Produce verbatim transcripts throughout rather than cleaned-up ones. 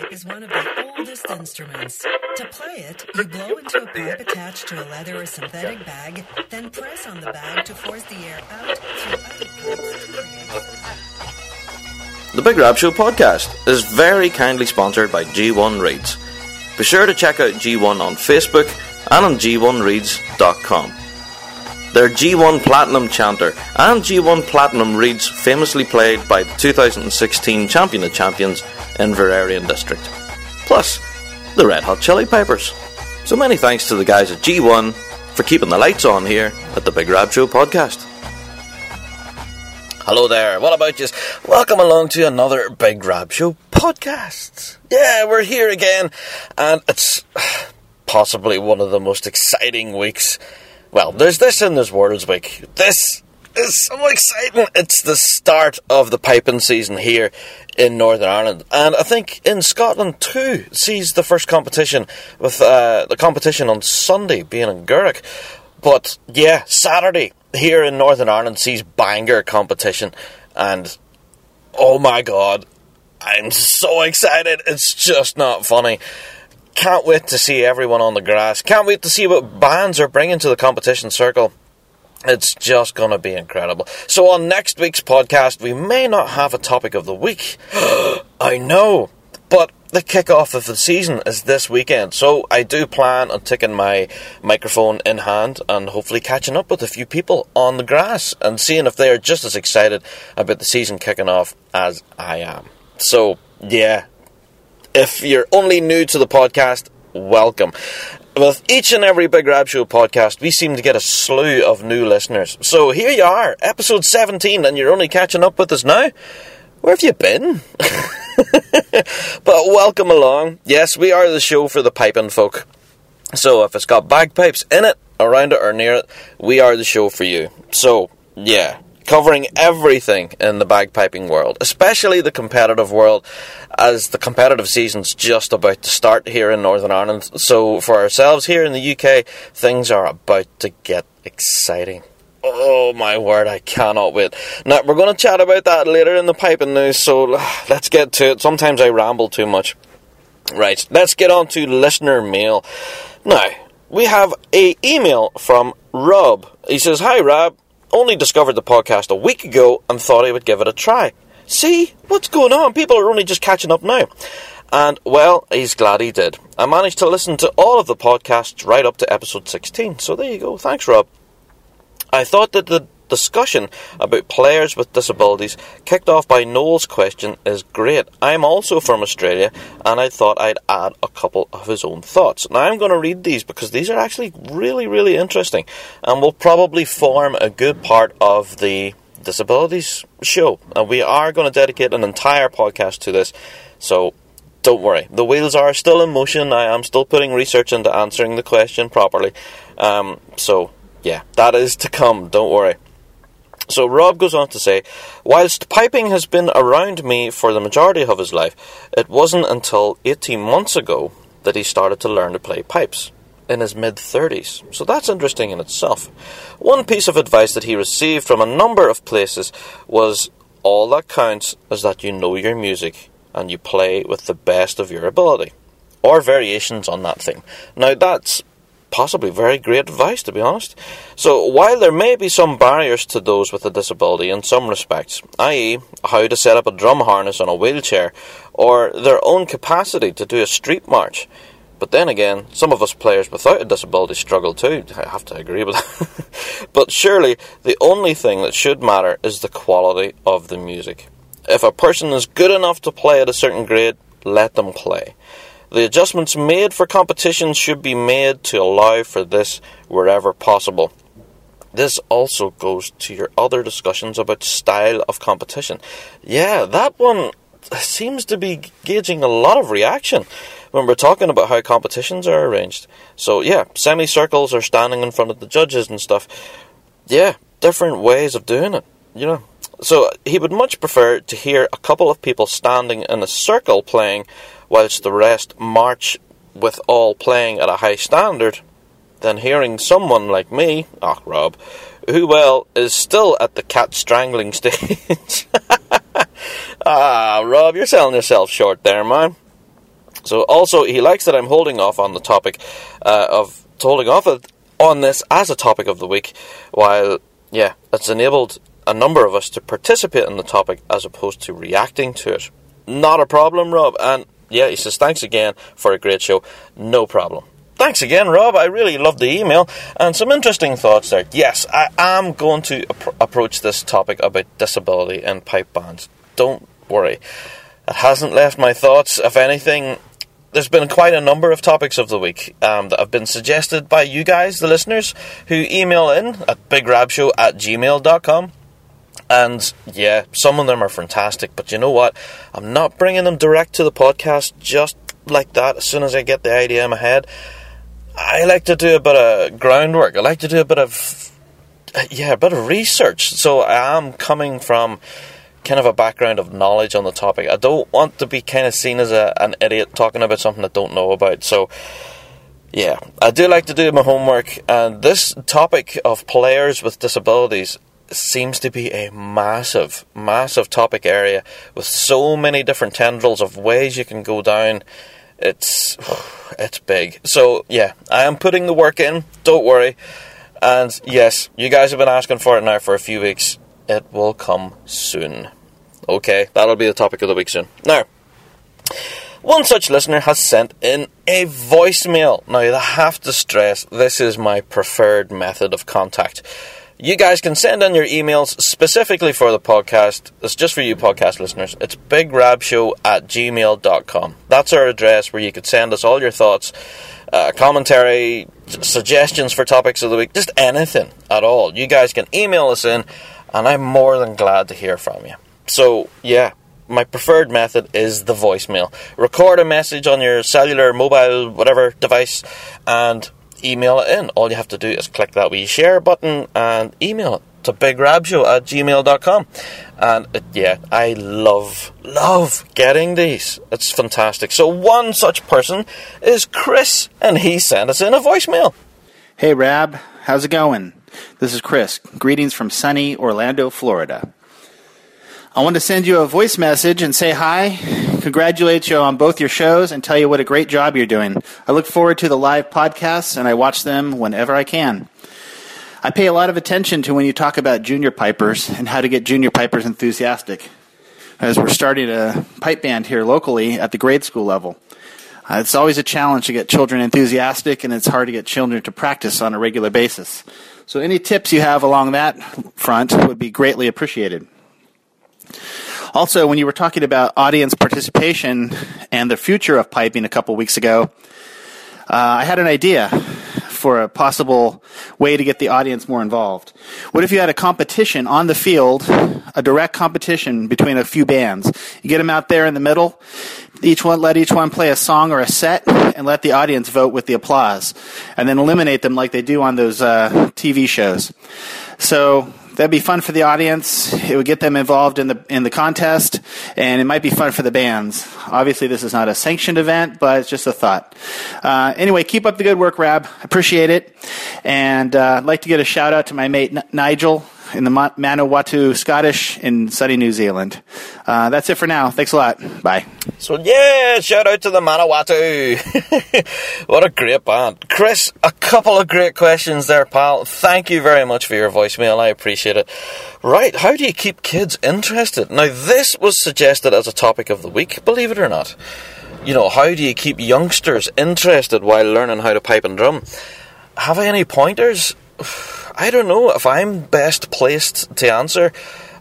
pipe is one of the oldest instruments. To play it, you blow into a pipe attached to a leather or synthetic bag, then press on the bag to force the air out through other pipes to create. The Big Rab Show Podcast is very kindly sponsored by G one Reads. Be sure to check out G one on Facebook and on G one reads dot com. Their G one Platinum Chanter and G one Platinum reeds famously played by the two thousand sixteen champion of champions in Inveraray District. Plus, the Red Hot Chili Peppers. So many thanks to the guys at G one for keeping the lights on here at the Big Rab Show Podcast. Hello there, what about you? Welcome along to another Big Rab Show Podcast. Yeah, we're here again, and it's possibly one of the most exciting weeks. Well, there's this and there's World's Week. This is so exciting. It's the start of the piping season here in Northern Ireland. And I think in Scotland too sees the first competition, with uh, the competition on Sunday being in Gurrick. But yeah, Saturday here in Northern Ireland sees Bangor competition. And oh my God, I'm so excited. It's just not funny. Can't wait to see everyone on the grass. Can't wait to see what bands are bringing to the competition circle. It's just going to be incredible. So on next week's podcast, we may not have a topic of the week. I know. But the kickoff of the season is this weekend. So I do plan on taking my microphone in hand and hopefully catching up with a few people on the grass and seeing if they are just as excited about the season kicking off as I am. So, yeah. If you're only new to the podcast, welcome. With each and every Big Rab Show podcast, we seem to get a slew of new listeners. So here you are, episode seventeen, and you're only catching up with us now? Where have you been? But welcome along. Yes, we are the show for the piping folk. So if it's got bagpipes in it, around it or near it, we are the show for you. So, yeah. Covering everything in the bagpiping world, especially the competitive world, as the competitive season's just about to start here in Northern Ireland. So for ourselves here in the U K, things are about to get exciting. Oh my word, I cannot wait. Now, we're going to chat about that later in the piping news, so let's get to it. Sometimes I ramble too much. Right, let's get on to listener mail. Now, we have an email from Rob. He says, "Hi, Rob. Only discovered the podcast a week ago and thought I would give it a try. See, what's going on? People are only just catching up now." And, well, he's glad he did. I managed to listen to all of the podcasts right up to episode sixteen. So there you go. Thanks, Rob. I thought that the discussion about players with disabilities, kicked off by Noel's question, is great. I'm also from Australia, and I thought I'd add a couple of his own thoughts. Now I'm going to read these because these are actually really, really interesting, and will probably form a good part of the disabilities show. And we are going to dedicate an entire podcast to this, so don't worry. The wheels are still in motion. I am still putting research into answering the question properly. Um, so yeah, that is to come. Don't worry. So Rob goes on to say, "Whilst piping has been around me for the majority of his life, it wasn't until eighteen months ago that he started to learn to play pipes, in his mid-thirties. So that's interesting in itself. One piece of advice that he received from a number of places was, all that counts is that you know your music and you play with the best of your ability, or variations on that theme." Now that's possibly very great advice, to be honest. So, while there may be some barriers to those with a disability in some respects, that is how to set up a drum harness on a wheelchair, or their own capacity to do a street march, but then again, some of us players without a disability struggle too, I have to agree with that. But surely, the only thing that should matter is the quality of the music. If a person is good enough to play at a certain grade, let them play. The adjustments made for competitions should be made to allow for this wherever possible. This also goes to your other discussions about style of competition. Yeah, that one seems to be gauging a lot of reaction when we're talking about how competitions are arranged. So yeah, semicircles or standing in front of the judges and stuff. Yeah, different ways of doing it, you know. So he would much prefer to hear a couple of people standing in a circle playing whilst the rest march with all playing at a high standard, than hearing someone like me, ah, oh, Rob, who, well, is still at the cat strangling stage. Ah, Rob, you're selling yourself short there, man. So also, he likes that I'm holding off on the topic uh, of holding off on this as a topic of the week, while, yeah, it's enabled a number of us to participate in the topic as opposed to reacting to it. Not a problem, Rob. And yeah, he says, thanks again for a great show. No problem. Thanks again, Rob. I really loved the email and some interesting thoughts there. Yes, I am going to ap- approach this topic about disability and pipe bands. Don't worry. It hasn't left my thoughts. If anything, there's been quite a number of topics of the week um, that have been suggested by you guys, the listeners, who email in at bigrabshow at gmail dot com. And yeah, some of them are fantastic, but you know what? I'm not bringing them direct to the podcast just like that as soon as I get the idea in my head. I like to do a bit of groundwork. I like to do a bit of, yeah, a bit of research. So I am coming from kind of a background of knowledge on the topic. I don't want to be kind of seen as a, an idiot talking about something I don't know about. So yeah, I do like to do my homework. And this topic of players with disabilities seems to be a massive, massive topic area with so many different tendrils of ways you can go down. It's it's big. So, yeah, I am putting the work in. Don't worry. And, yes, you guys have been asking for it now for a few weeks. It will come soon. Okay, that'll be the topic of the week soon. Now, one such listener has sent in a voicemail. Now, I have to stress, this is my preferred method of contact. You guys can send in your emails specifically for the podcast. It's just for you podcast listeners. It's bigrabshow at gmail dot com. That's our address where you could send us all your thoughts, uh, commentary, suggestions for topics of the week, just anything at all. You guys can email us in, and I'm more than glad to hear from you. So, yeah, my preferred method is the voicemail. Record a message on your cellular, mobile, whatever device, and email it in. All you have to do is click that wee share button and email it to bigrabshow at gmail dot com. And it, yeah, I love, love getting these. It's fantastic. So one such person is Chris, and he sent us in a voicemail. Hey, Rab, how's it going? This is Chris. Greetings from sunny Orlando, Florida. I want to send you a voice message and say hi, congratulate you on both your shows, and tell you what a great job you're doing. I look forward to the live podcasts, and I watch them whenever I can. I pay a lot of attention to when you talk about junior pipers and how to get junior pipers enthusiastic, as we're starting a pipe band here locally at the grade school level. Uh, it's always a challenge to get children enthusiastic, and it's hard to get children to practice on a regular basis. So any tips you have along that front would be greatly appreciated. Also, when you were talking about audience participation and the future of piping a couple weeks ago, uh, I had an idea for a possible way to get the audience more involved. What if you had a competition on the field, a direct competition between a few bands? You get them out there in the middle, each one, let each one play a song or a set, and let the audience vote with the applause, and then eliminate them like they do on those uh, T V shows. So that'd be fun for the audience. It would get them involved in the in the contest, and it might be fun for the bands. Obviously, this is not a sanctioned event, but it's just a thought. Uh, anyway, keep up the good work, Rab. Appreciate it. And uh, I'd like to get a shout-out to my mate N- Nigel in the Mon- Manawatu Scottish in sunny New Zealand. Uh, that's it for now. Thanks a lot. Bye. So, yeah, shout-out to the Manawatu. What a great band. Chris, a couple of great questions there, pal. Thank you very much for your voicemail. I appreciate it. It. Right, how do you keep kids interested? Now, this was suggested as a topic of the week, believe it or not. You know, how do you keep youngsters interested while learning how to pipe and drum? Have I any pointers? I don't know if I'm best placed to answer.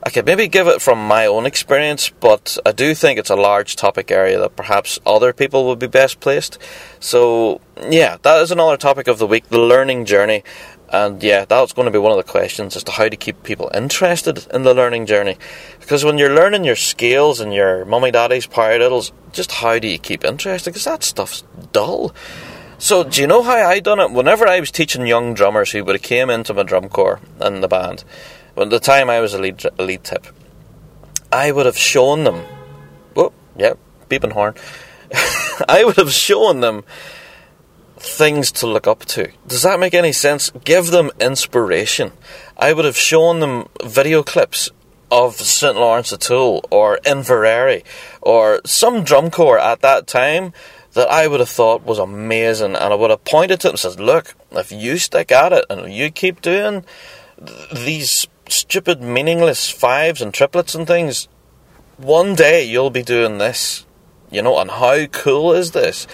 I could maybe give it from my own experience, but I do think it's a large topic area that perhaps other people would be best placed. So, yeah, that is another topic of the week, the learning journey. And yeah, that's going to be one of the questions as to how to keep people interested in the learning journey. Because when you're learning your scales and your mummy daddies, paradiddles, just how do you keep interested? Because that stuff's dull. So do you know how I done it? Whenever I was teaching young drummers who would have came into my drum corps in the band, at the time I was a lead, a lead tip, I would have shown them... Oh, yeah, beeping horn. I would have shown them things to look up to. Does that make any sense? Give them inspiration. I would have shown them video clips of Saint Laurence O'Toole or Inveraray or some drum corps at that time that I would have thought was amazing, and I would have pointed to it and said, look, if you stick at it and you keep doing th- these stupid meaningless fives and triplets and things, one day you'll be doing this, you know, and how cool is this,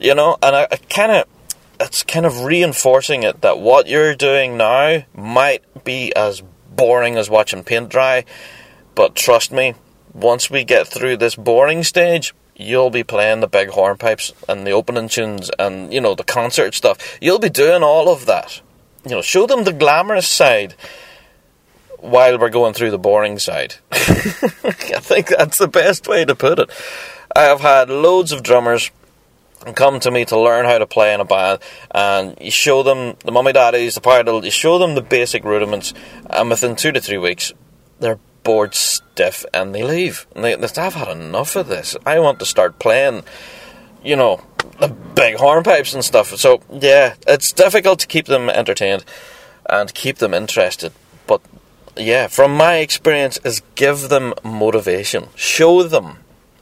you know, and I, I kind of, it's kind of reinforcing it that what you're doing now might be as boring as watching paint dry, but trust me, once we get through this boring stage, you'll be playing the big hornpipes and the opening tunes and, you know, the concert stuff. You'll be doing all of that. You know, show them the glamorous side while we're going through the boring side. I think that's the best way to put it. I have had loads of drummers come to me to learn how to play in a band, and you show them the mummy daddies, the paddle, you show them the basic rudiments, and within two to three weeks, they're bored stiff and they leave. And they, I've had enough of this. I want to start playing, you know, the big hornpipes and stuff. So, yeah, it's difficult to keep them entertained and keep them interested. But, yeah, from my experience is give them motivation. Show them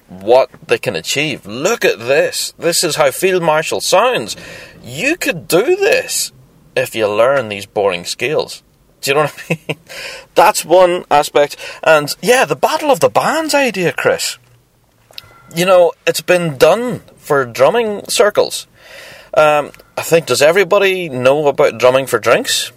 what they can achieve. Look at this. This is how Field Marshal sounds. You could do this if you learn these boring scales. Do you know what I mean? That's one aspect. And, yeah, the Battle of the Bands idea, Chris. You know, it's been done for drumming circles. Um, I think, does everybody know about Drumming for Drinks?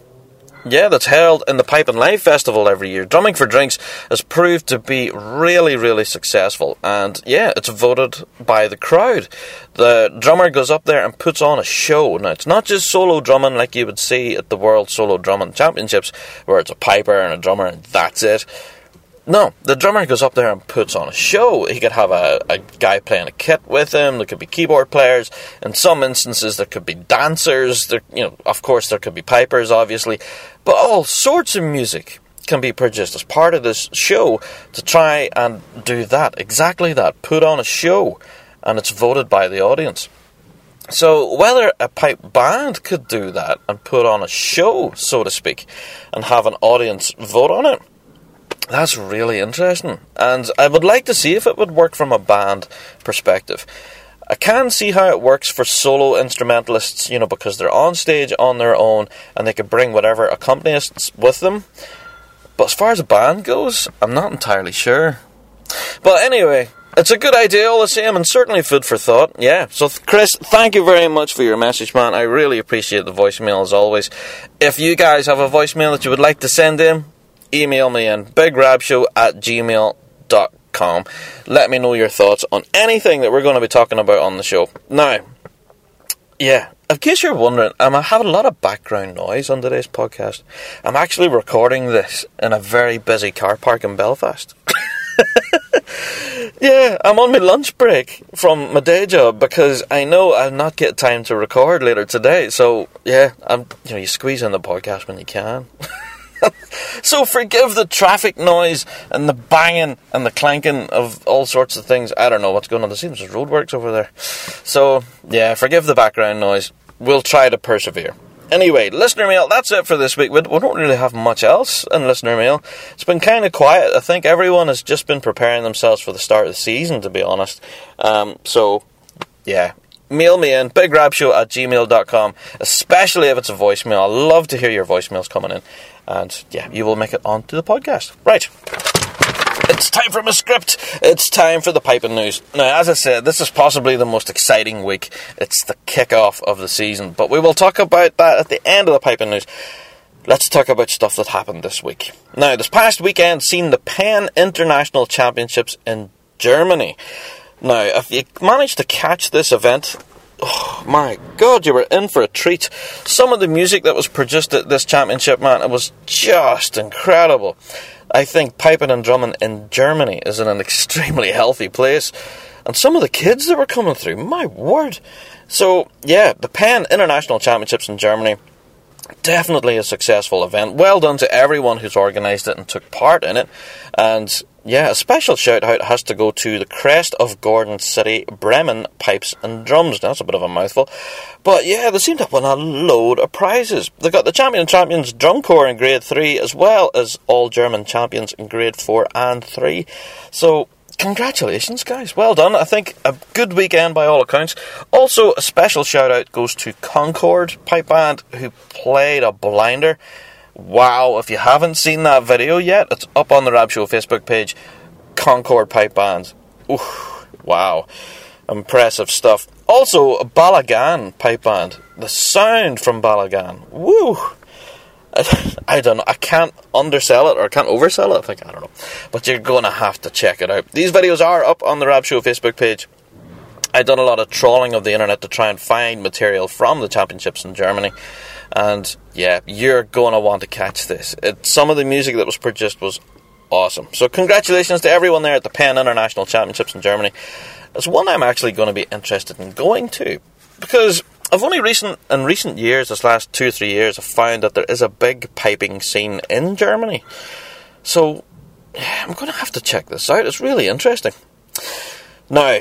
Yeah, that's held in the Piping Live Festival every year. Drumming for Drinks has proved to be really, really successful. And, yeah, it's voted by the crowd. The drummer goes up there and puts on a show. Now, it's not just solo drumming like you would see at the World Solo Drumming Championships, where it's a piper and a drummer and that's it. No, the drummer goes up there and puts on a show. He could have a, a guy playing a kit with him. There could be keyboard players. In some instances, there could be dancers. There, you know, of course, there could be pipers, obviously. But all sorts of music can be produced as part of this show to try and do that. Exactly that. Put on a show. And it's voted by the audience. So whether a pipe band could do that and put on a show, so to speak, and have an audience vote on it, that's really interesting, and I would like to see if it would work from a band perspective. I can see how it works for solo instrumentalists, you know, because they're on stage on their own, and they can bring whatever accompanists with them. But as far as a band goes, I'm not entirely sure. But anyway, it's a good idea all the same, and certainly food for thought, yeah. So, Chris, thank you very much for your message, man. I really appreciate the voicemail, as always. If you guys have a voicemail that you would like to send in, email me in big rab show at gmail dot com. Let me know your thoughts on anything that we're going to be talking about on the show. Now, yeah, in case you're wondering, um, I have a lot of background noise on today's podcast. I'm actually recording this in a very busy car park in Belfast. Yeah, I'm on my lunch break from my day job because I know I'll not get time to record later today. So, yeah, I'm, you know, you squeeze in the podcast when you can. So forgive the traffic noise and the banging and the clanking of all sorts of things. I don't know what's going on. There seems there's roadworks over there. So, yeah, forgive the background noise. We'll try to persevere. Anyway, listener mail, that's it for this week. We don't really have much else in listener mail. It's been kind of quiet. I think everyone has just been preparing themselves for the start of the season, to be honest. Um, so, yeah. Mail me in, big rab show at gmail dot com, especially if it's a voicemail. I love to hear your voicemails coming in. And, yeah, you will make it onto the podcast. Right. It's time for my script. It's time for the piping news. Now, as I said, this is possibly the most exciting week. It's the kick-off of the season. But we will talk about that at the end of the piping news. Let's talk about stuff that happened this week. Now, this past weekend seen the Pan International Championships in Germany. Now, if you managed to catch this event, oh my God, you were in for a treat. Some of the music that was produced at this championship, man, it was just incredible. I think piping and drumming in Germany is in an extremely healthy place. And some of the kids that were coming through, my word. So, yeah, the Pan International Championships in Germany, definitely a successful event. Well done to everyone who's organised it and took part in it. And yeah, a special shout-out has to go to the Crest of Gordon City, Bremen Pipes and Drums. Now, that's a bit of a mouthful. But yeah, they seem to have won a load of prizes. They've got the Champion Champions Drum Corps in Grade three, as well as All German Champions in Grade four and three. So, Congratulations, guys. Well done. I think a good weekend by all accounts. Also, a special shout-out goes to Concord Pipe Band, who played a blinder. Wow, if you haven't seen that video yet, it's up on the Rab Show Facebook page. Concord Pipe Band. Ooh, wow. Impressive stuff. Also, Balagan Pipe Band. The sound from Balagan. Woo! I don't know, I can't undersell it, or I can't oversell it, I think, I don't know. But you're going to have to check it out. These videos are up on the Rab Show Facebook page. I've done a lot of trawling of the internet to try and find material from the championships in Germany. And, yeah, you're going to want to catch this. It, some of the music that was produced was awesome. So congratulations to everyone there at the Pan International Championships in Germany. It's one I'm actually going to be interested in going to, because I've only recent in recent years, this last two or three years, I've found that there is a big piping scene in Germany. So, I'm going to have to check this out. It's really interesting. Now,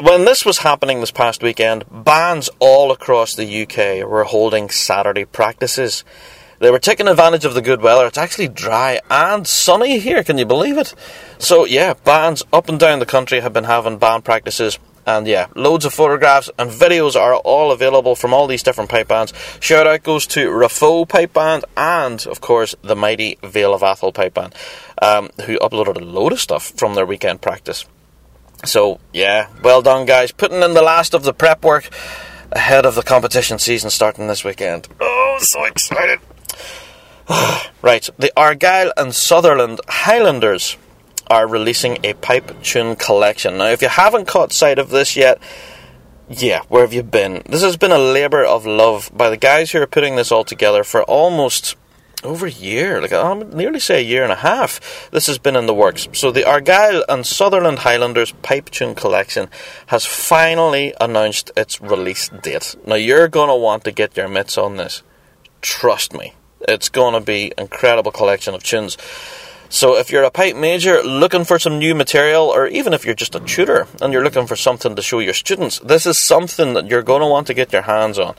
when this was happening this past weekend, bands all across the U K were holding Saturday practices. They were taking advantage of the good weather. It's actually dry and sunny here, can you believe it? So, yeah, bands up and down the country have been having band practices. And yeah, loads of photographs and videos are all available from all these different pipe bands. Shout out goes to Rafo Pipe Band and, of course, the mighty Vale of Atholl Pipe Band, um, who uploaded a load of stuff from their weekend practice. So, yeah, well done, guys. Putting in the last of the prep work ahead of the competition season starting this weekend. Oh, so excited. Right, the Argyll and Sutherland Highlanders are releasing a pipe tune collection. Now, if you haven't caught sight of this yet, yeah, where have you been? This has been a labour of love by the guys who are putting this all together for almost over a year, like I would nearly say a year and a half. This has been in the works. So the Argyll and Sutherland Highlanders pipe tune collection has finally announced its release date. Now, you're going to want to get your mitts on this. Trust me. It's going to be an incredible collection of tunes. So if you're a pipe major looking for some new material, or even if you're just a tutor and you're looking for something to show your students, this is something that you're going to want to get your hands on.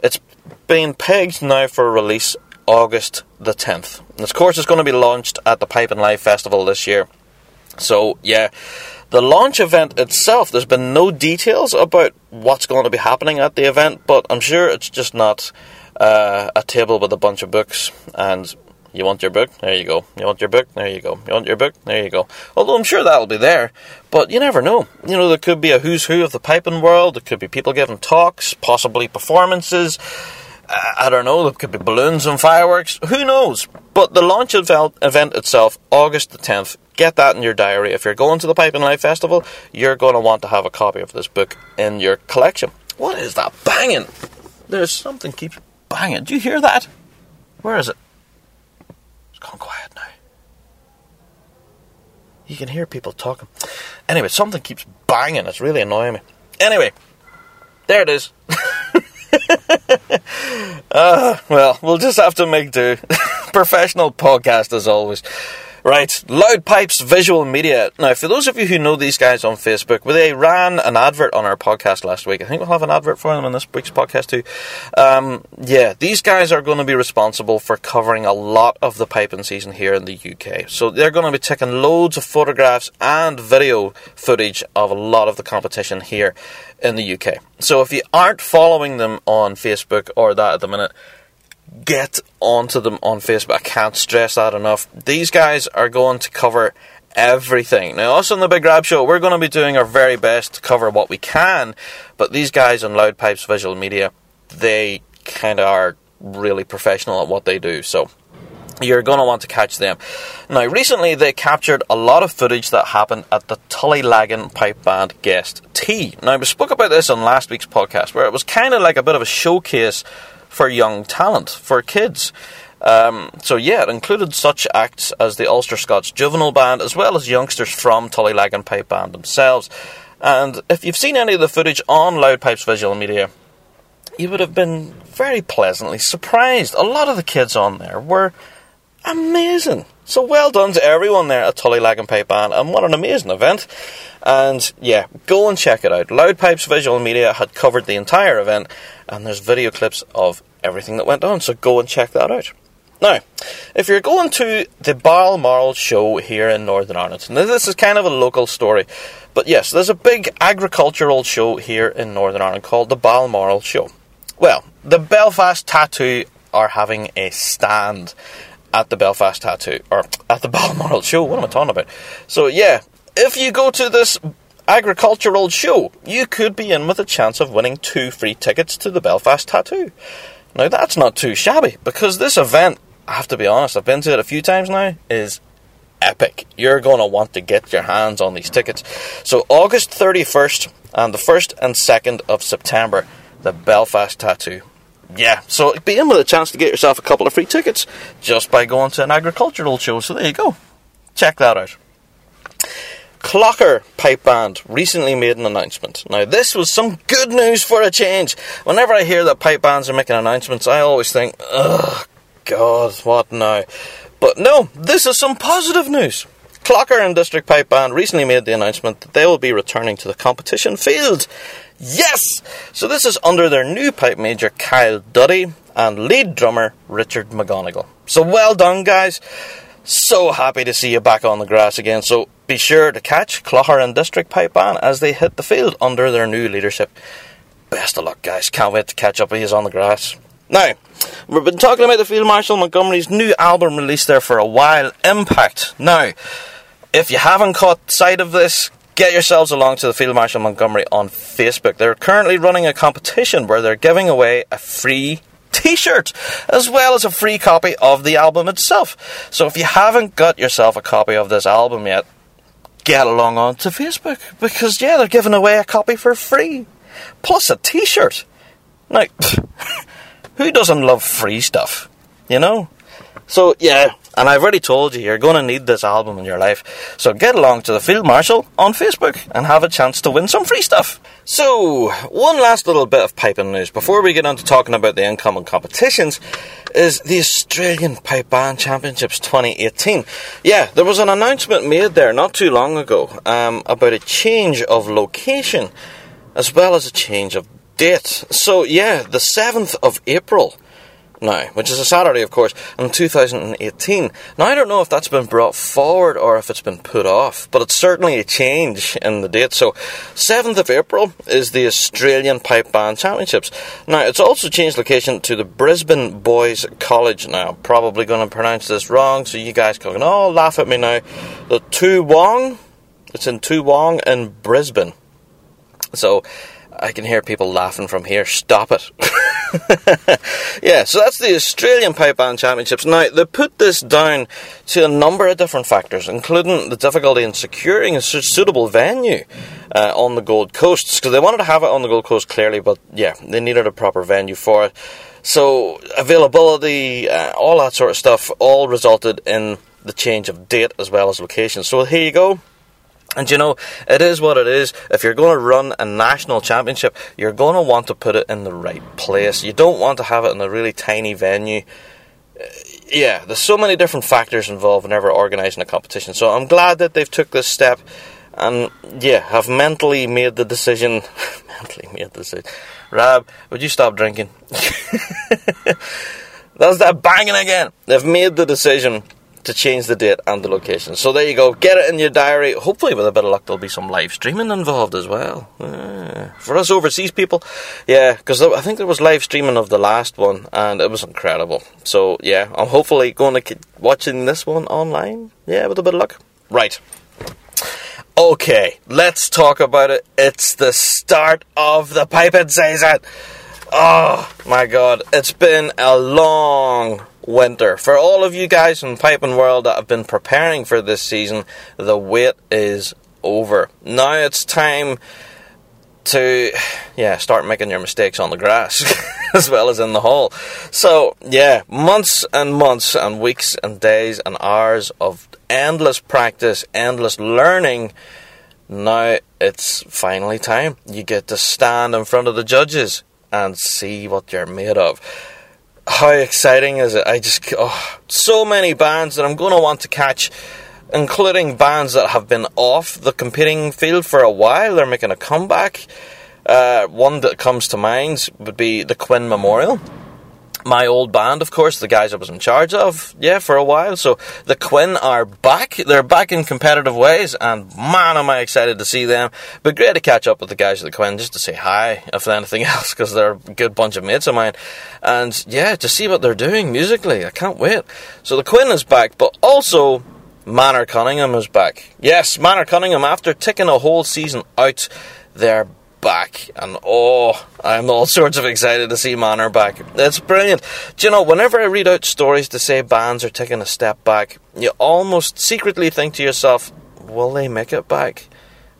It's being pegged now for release August the tenth. This course is going to be launched at the Piping Live Festival this year. So, yeah, the launch event itself, there's been no details about what's going to be happening at the event, but I'm sure it's just not uh, a table with a bunch of books and you want your book? There you go. You want your book? There you go. You want your book? There you go. Although I'm sure that'll be there, but you never know. You know, there could be a who's who of the piping world. There could be people giving talks, possibly performances. I don't know. There could be balloons and fireworks. Who knows? But the launch event itself, August the tenth, get that in your diary. If you're going to the Piping Live Festival, you're going to want to have a copy of this book in your collection. What is that banging? There's something keeps banging. Do you hear that? Where is it? It's gone quiet now. You can hear people talking. Anyway, something keeps banging. It's really annoying me. Anyway, there it is. uh, well, we'll just have to make do. Professional podcast as always. Right, Loud Pipes Visual Media. Now, for those of you who know these guys on Facebook, well, they ran an advert on our podcast last week. I think we'll have an advert for them on this week's podcast too. Um, yeah, these guys are going to be responsible for covering a lot of the piping season here in the U K. So they're going to be taking loads of photographs and video footage of a lot of the competition here in the U K. So if you aren't following them on Facebook or that at the minute, get onto them on Facebook. I can't stress that enough. These guys are going to cover everything. Now, us on the Big Rab Show, we're going to be doing our very best to cover what we can, but these guys on Loud Pipes Visual Media, they kind of are really professional at what they do, so you're going to want to catch them. Now, recently they captured a lot of footage that happened at the Tullylagan Pipe Band guest tea. Now, we spoke about this on last week's podcast, where it was kind of like a bit of a showcase for young talent, for kids. Um, so yeah, it included such acts as the Ulster Scots Juvenile Band, as well as youngsters from Tullylagan Pipe Band themselves. And if you've seen any of the footage on Loud Pipes Visual Media, you would have been very pleasantly surprised. A lot of the kids on there were amazing. So well done to everyone there at Tullylagan Pipe Band, and what an amazing event. And yeah, go and check it out. Loud Pipes Visual Media had covered the entire event, and there's video clips of everything that went on, so go and check that out. Now, if you're going to the Balmoral Show here in Northern Ireland, now this is kind of a local story, but yes, there's a big agricultural show here in Northern Ireland called the Balmoral Show. Well, the Belfast Tattoo are having a stand at the Belfast Tattoo, or at the Balmoral Show, what am I talking about? So yeah, if you go to this agricultural show, you could be in with a chance of winning two free tickets to the Belfast Tattoo. Now that's not too shabby, because this event, I have to be honest, I've been to it a few times now, is epic. You're going to want to get your hands on these tickets. So August thirty-first and the first and second of September, the Belfast Tattoo. Yeah, so it'd be in with a chance to get yourself a couple of free tickets just by going to an agricultural show. So there you go. Check that out. Clogher Pipe Band recently made an announcement. Now, this was some good news for a change. Whenever I hear that pipe bands are making announcements, I always think, ugh, God, what now? But no, this is some positive news. Clogher and District Pipe Band recently made the announcement that they will be returning to the competition field. Yes! So this is under their new pipe major, Kyle Duddy, and lead drummer, Richard McGonigal. So well done, guys. So happy to see you back on the grass again. So be sure to catch Clogher and District Pipe Band as they hit the field under their new leadership. Best of luck, guys. Can't wait to catch up with you on the grass. Now, we've been talking about the Field Marshal Montgomery's new album released there for a while, Impact. Now, if you haven't caught sight of this, get yourselves along to the Field Marshal Montgomery on Facebook. They're currently running a competition where they're giving away a free t-shirt, as well as a free copy of the album itself. So if you haven't got yourself a copy of this album yet, get along on to Facebook, because yeah, they're giving away a copy for free, plus a t-shirt. Now, who doesn't love free stuff, you know? So yeah, and I've already told you, you're going to need this album in your life, so get along to the Field Marshal on Facebook and have a chance to win some free stuff. So, one last little bit of piping news before we get on to talking about the incoming competitions is the Australian Pipe Band Championships twenty eighteen. Yeah, there was an announcement made there not too long ago um, about a change of location as well as a change of date. So yeah, the seventh of April now, which is a Saturday, of course, in two thousand eighteen. Now, I don't know if that's been brought forward or if it's been put off, but it's certainly a change in the date. So, seventh of April is the Australian Pipe Band Championships. Now, it's also changed location to the Brisbane Boys College now. I'm probably going to pronounce this wrong, so you guys can all laugh at me now. The Toowong, it's in Toowong in Brisbane. So, I can hear people laughing from here. Stop it. Yeah, so that's the Australian Pipe Band Championships. Now, they put this down to a number of different factors, including the difficulty in securing a suitable venue uh, on the Gold Coast, because they wanted to have it on the Gold Coast, clearly, but yeah, they needed a proper venue for it. So, availability, uh, all that sort of stuff, all resulted in the change of date as well as location. So, here you go. And you know, it is what it is. If you're going to run a national championship, you're going to want to put it in the right place. You don't want to have it in a really tiny venue. Yeah, there's so many different factors involved whenever organising a competition. So I'm glad that they've took this step and, yeah, have mentally made the decision. mentally made the decision. Rob, would you stop drinking? That's that banging again. They've made the decision to change the date and the location. So there you go. Get it in your diary. Hopefully, with a bit of luck, there'll be some live streaming involved as well. Yeah. For us overseas people, yeah, because I think there was live streaming of the last one, and it was incredible. So yeah, I'm hopefully going to keep watching this one online. Yeah, with a bit of luck. Right. Okay, let's talk about it. It's the start of the piping season. Oh my God, it's been a long winter. For all of you guys in the piping world that have been preparing for this season, the wait is over. Now it's time to, yeah, start making your mistakes on the grass as well as in the hole. So, yeah, months and months and weeks and days and hours of endless practice, endless learning. Now it's finally time. You get to stand in front of the judges and see what you're made of. How exciting is it? I just, oh, so many bands that I'm going to want to catch, including bands that have been off the competing field for a while. They're making a comeback. Uh, one that comes to mind would be the Quinn Memorial. my old band, of course, the guys I was in charge of, yeah, for a while. So the Quinn are back. They're back in competitive ways, and man, am I excited to see them. But great to catch up with the guys at the Quinn, just to say hi, if anything else, because they're a good bunch of mates of mine. And, yeah, to see what they're doing musically. I can't wait. So the Quinn is back, but also Manor Cunningham is back. Yes, Manor Cunningham, after taking a whole season out, they're back, and oh, I'm all sorts of excited to see Manor back. It's brilliant. Do you know, whenever I read out stories to say bands are taking a step back, you almost secretly think to yourself, will they make it back?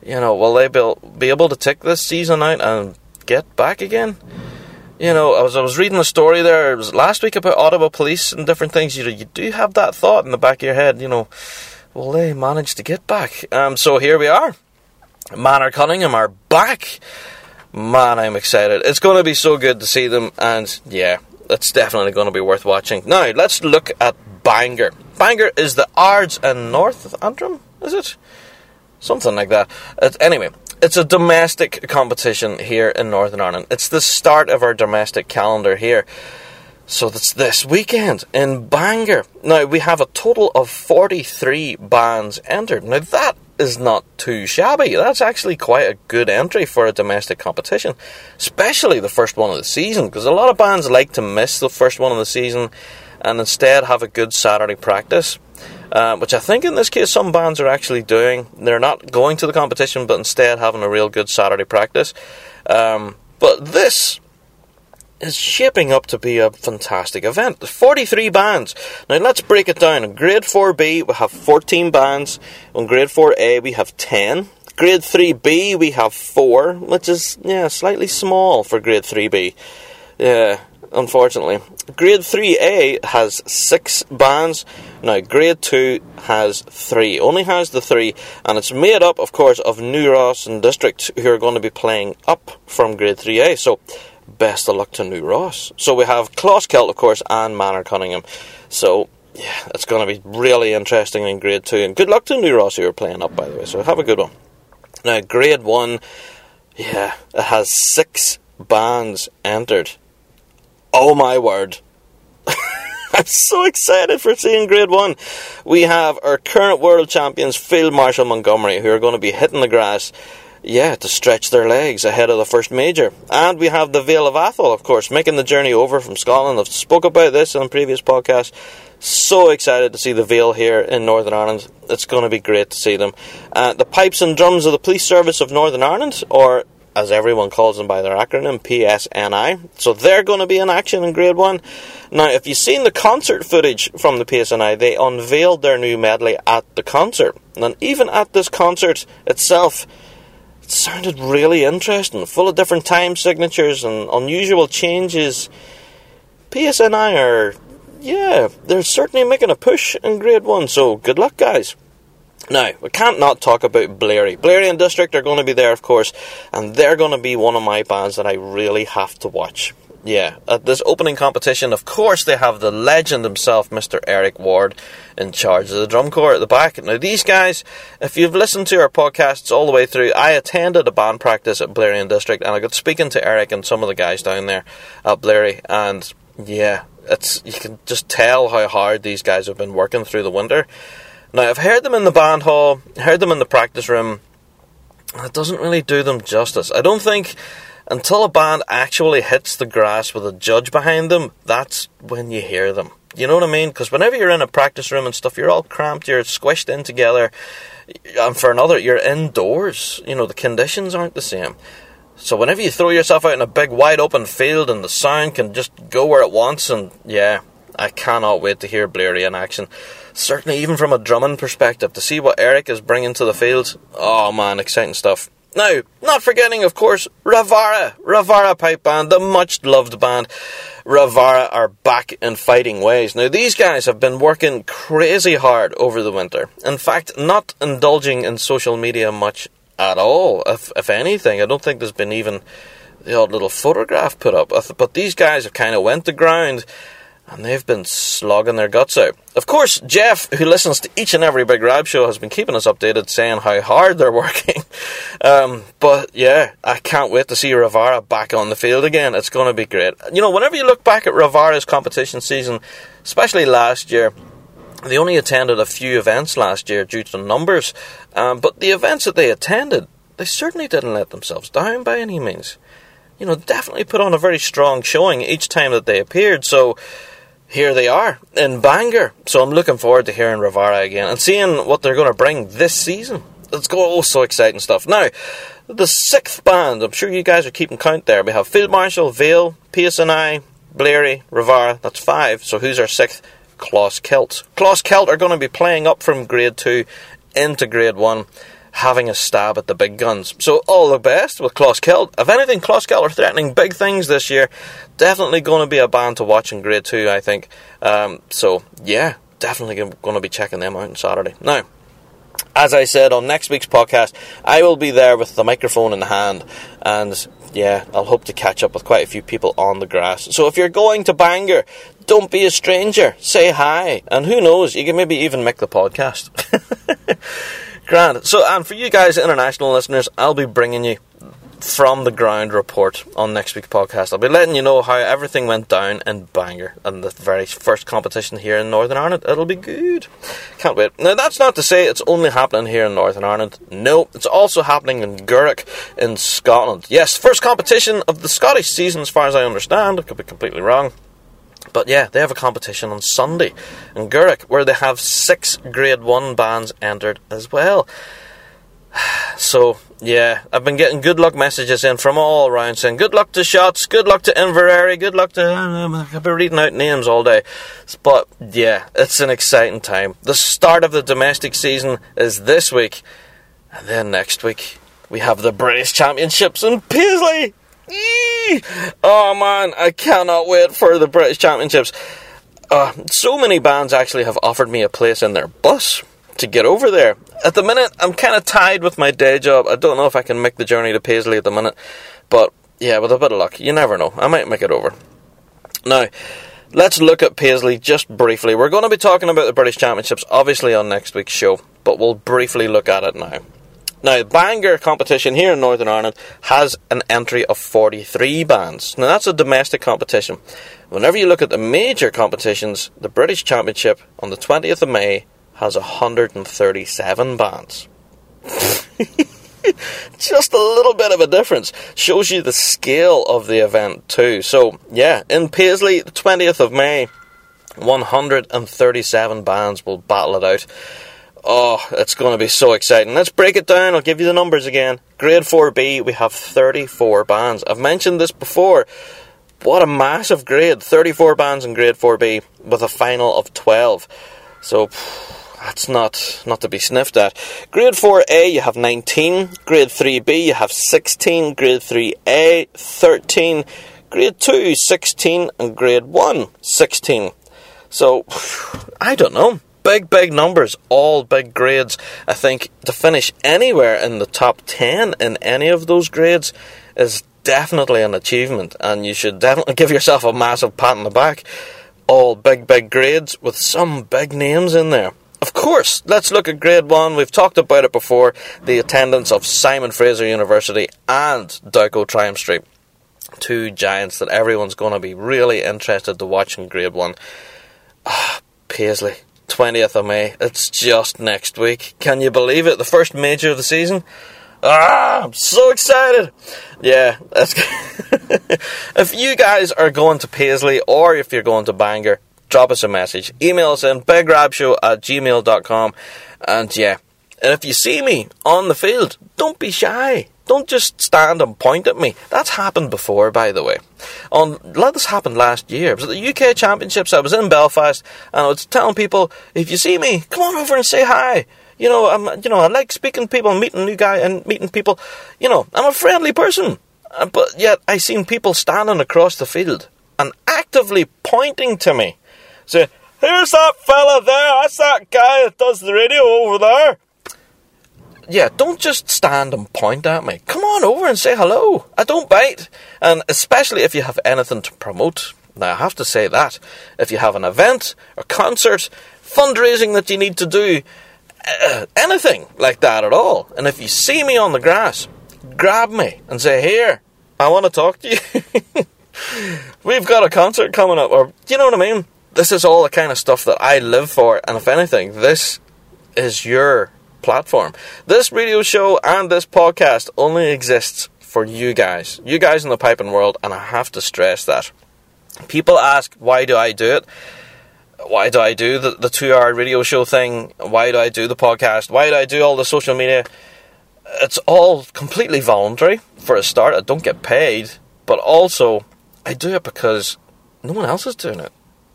You know, will they be able to take this season out and get back again? You know, I was I was reading a story there, it was last week, about Ottawa Police and different things. You know, you do have that thought in the back of your head, you know, will they manage to get back? Um, so here we are. Manor Cunningham are back. Man, I'm excited. It's going to be so good to see them, and yeah, it's definitely going to be worth watching. Now, let's look at Bangor. Bangor is the Ards and North Antrim, is it? Something like that. It, anyway, it's a domestic competition here in Northern Ireland. It's the start of our domestic calendar here. So that's this weekend in Bangor. Now, we have a total of forty-three bands entered. Now, that is not too shabby. That's actually quite a good entry for a domestic competition, especially the first one of the season, because a lot of bands like to miss the first one of the season and instead have a good Saturday practice, uh, which I think in this case some bands are actually doing. They're not going to the competition, but instead having a real good Saturday practice. Um, but this is shaping up to be a fantastic event. There's forty-three bands. Now let's break it down. In Grade four B we have fourteen bands. In Grade four A we have ten. Grade three B we have four, which is yeah slightly small for Grade three B. Yeah, unfortunately. Grade three A has six bands. Now Grade two has three. Only has the three, and it's made up, of course, of New Ross and District, who are going to be playing up from Grade three A. So best of luck to New Ross. So we have Klaus Kelt, of course, and Manor Cunningham. So, yeah, it's going to be really interesting in Grade two. And good luck to New Ross, who are playing up, by the way. So have a good one. Now, Grade one, yeah, it has six bands entered. Oh, my word. I'm so excited for seeing Grade one. We have our current world champions, Field Marshal Montgomery, who are going to be hitting the grass, yeah, to stretch their legs ahead of the first major. And we have the Vale of Atholl, of course, making the journey over from Scotland. I've spoke about this in previous podcasts. So excited to see the Vale here in Northern Ireland. It's going to be great to see them. Uh, the Pipes and Drums of the Police Service of Northern Ireland, or as everyone calls them by their acronym, P S N I. So they're going to be in action in Grade one. Now, if you've seen the concert footage from the P S N I, they unveiled their new medley at the concert. And even at this concert itself, it sounded really interesting, full of different time signatures and unusual changes. P S N I are, yeah, they're certainly making a push in Grade one, so good luck, guys. Now, we can't not talk about Bleary. Bleary and District are going to be there, of course, and they're going to be one of my bands that I really have to watch. Yeah, at this opening competition, of course, they have the legend himself, Mister Eric Ward, in charge of the drum corps at the back. Now, these guys, if you've listened to our podcasts all the way through, I attended a band practice at Bleary and District, and I got speaking to Eric and some of the guys down there at Bleary, and yeah, it's you can just tell how hard these guys have been working through the winter. Now, I've heard them in the band hall, heard them in the practice room, and it doesn't really do them justice. I don't think until a band actually hits the grass with a judge behind them, that's when you hear them. You know what I mean? Because whenever you're in a practice room and stuff, you're all cramped, you're squished in together, and for another, you're indoors. You know, the conditions aren't the same. So whenever you throw yourself out in a big, wide-open field and the sound can just go where it wants, and yeah, I cannot wait to hear Bleary in action. Certainly, even from a drumming perspective, to see what Eric is bringing to the field, oh man, exciting stuff. Now, not forgetting, of course, Ravara, Ravara Pipe Band, the much-loved band. Ravara are back in fighting ways. Now, these guys have been working crazy hard over the winter. In fact, not indulging in social media much at all, if, if anything. I don't think there's been even the odd little photograph put up. But these guys have kind of went to ground and they've been slogging their guts out. Of course, Jeff, who listens to each and every Big Rab Show, has been keeping us updated, saying how hard they're working. Um, but, yeah, I can't wait to see Ravara back on the field again. It's going to be great. You know, whenever you look back at Ravara's competition season, especially last year, they only attended a few events last year due to numbers. Um, but the events that they attended, they certainly didn't let themselves down by any means. You know, definitely put on a very strong showing each time that they appeared. So here they are in Bangor. So I'm looking forward to hearing Ravara again and seeing what they're going to bring this season. It's all so exciting stuff. Now, the sixth band, I'm sure you guys are keeping count there. We have Field Marshal, Vale, P S N I, Bleary, Ravara. That's five. So who's our sixth? Klaus Kelt. Klaus Kelt are going to be playing up from grade two into grade one, having a stab at the big guns. So all the best with Klaus Kelt. If anything, Klaus Kelt are threatening big things this year. Definitely going to be a band to watch in grade two, I think. Um, so, yeah, definitely going to be checking them out on Saturday. Now, as I said on next week's podcast, I will be there with the microphone in hand. And, yeah, I'll hope to catch up with quite a few people on the grass. So if you're going to Bangor, don't be a stranger. Say hi. And who knows, you can maybe even make the podcast. Grand. So, and for you guys, international listeners, I'll be bringing you from the ground report on next week's podcast. I'll be letting you know how everything went down in Bangor and the very first competition here in Northern Ireland. It'll be good. Can't wait. Now, that's not to say it's only happening here in Northern Ireland. No, it's also happening in Gurrick in Scotland. Yes, first competition of the Scottish season, as far as I understand. I could be completely wrong. But yeah, they have a competition on Sunday in Gurrick where they have six grade one bands entered as well. So yeah, I've been getting good luck messages in from all around saying good luck to Shotts, good luck to Inveraray, good luck to... I've been reading out names all day. But yeah, it's an exciting time. The start of the domestic season is this week. And then next week we have the British Championships in Paisley. Eee! Oh man, I cannot wait for the British Championships. Uh, so many bands actually have offered me a place in their bus to get over there. At the minute, I'm kind of tied with my day job. I don't know if I can make the journey to Paisley at the minute. But yeah, with a bit of luck, you never know. I might make it over. Now, let's look at Paisley just briefly. We're going to be talking about the British Championships, obviously, on next week's show. But we'll briefly look at it now. Now, Bangor competition here in Northern Ireland has an entry of forty-three bands. Now, that's a domestic competition. Whenever you look at the major competitions, the British Championship on the twentieth of May has one hundred thirty-seven bands. Just a little bit of a difference. Shows you the scale of the event too. So, yeah, in Paisley, the twentieth of May, one hundred thirty-seven bands will battle it out. Oh, it's going to be so exciting. Let's break it down. I'll give you the numbers again. Grade four B, we have thirty-four bands. I've mentioned this before. What a massive grade. thirty-four bands in grade four B with a final of twelve. So, that's not, not to be sniffed at. Grade four A, you have nineteen. Grade three B, you have sixteen. Grade three A, thirteen. Grade two, sixteen. And grade one, sixteen. So, I don't know. Big, big numbers, all big grades. I think to finish anywhere in the top ten in any of those grades is definitely an achievement, and you should definitely give yourself a massive pat on the back. All big, big grades with some big names in there. Of course, let's look at grade one. We've talked about it before, the attendance of Simon Fraser University and Douco Triumph Street. Two giants that everyone's going to be really interested to watch in grade one. Ah, Paisley. twentieth of May, it's just next week. Can you believe it? The first major of the season. Ah, I'm so excited. Yeah, that's if you guys are going to Paisley or if you're going to Bangor, drop us a message. Email us in bigrabshow at gmail dot com. And yeah, and if you see me on the field, don't be shy. Don't just stand and point at me. That's happened before, by the way. On This happened last year. It was at the U K Championships. I was in Belfast, and I was telling people, if you see me, come on over and say hi. You know, I'm, you know, I like speaking to people and meeting new guys and meeting people. You know, I'm a friendly person. But yet, I seen people standing across the field and actively pointing to me. Saying, here's that fella there. That's that guy that does the radio over there. Yeah, don't just stand and point at me. Come on over and say hello. I don't bite. And especially if you have anything to promote, Now, I have to say that if you have an event or concert, fundraising that you need to do, uh, anything like that at all, and if you see me on the grass, grab me and say, here, I want to talk to you. We've got a concert coming up, or do you know what I mean? This is all the kind of stuff that I live for, and if anything, this is your platform. This radio show and this podcast only exists for you guys. You guys in the piping world, and I have to stress that. People ask, why do I do it? Why do I do the, the two-hour radio show thing? Why do I do the podcast? Why do I do all the social media? It's all completely voluntary, for a start. I don't get paid, but also, I do it because no one else is doing it,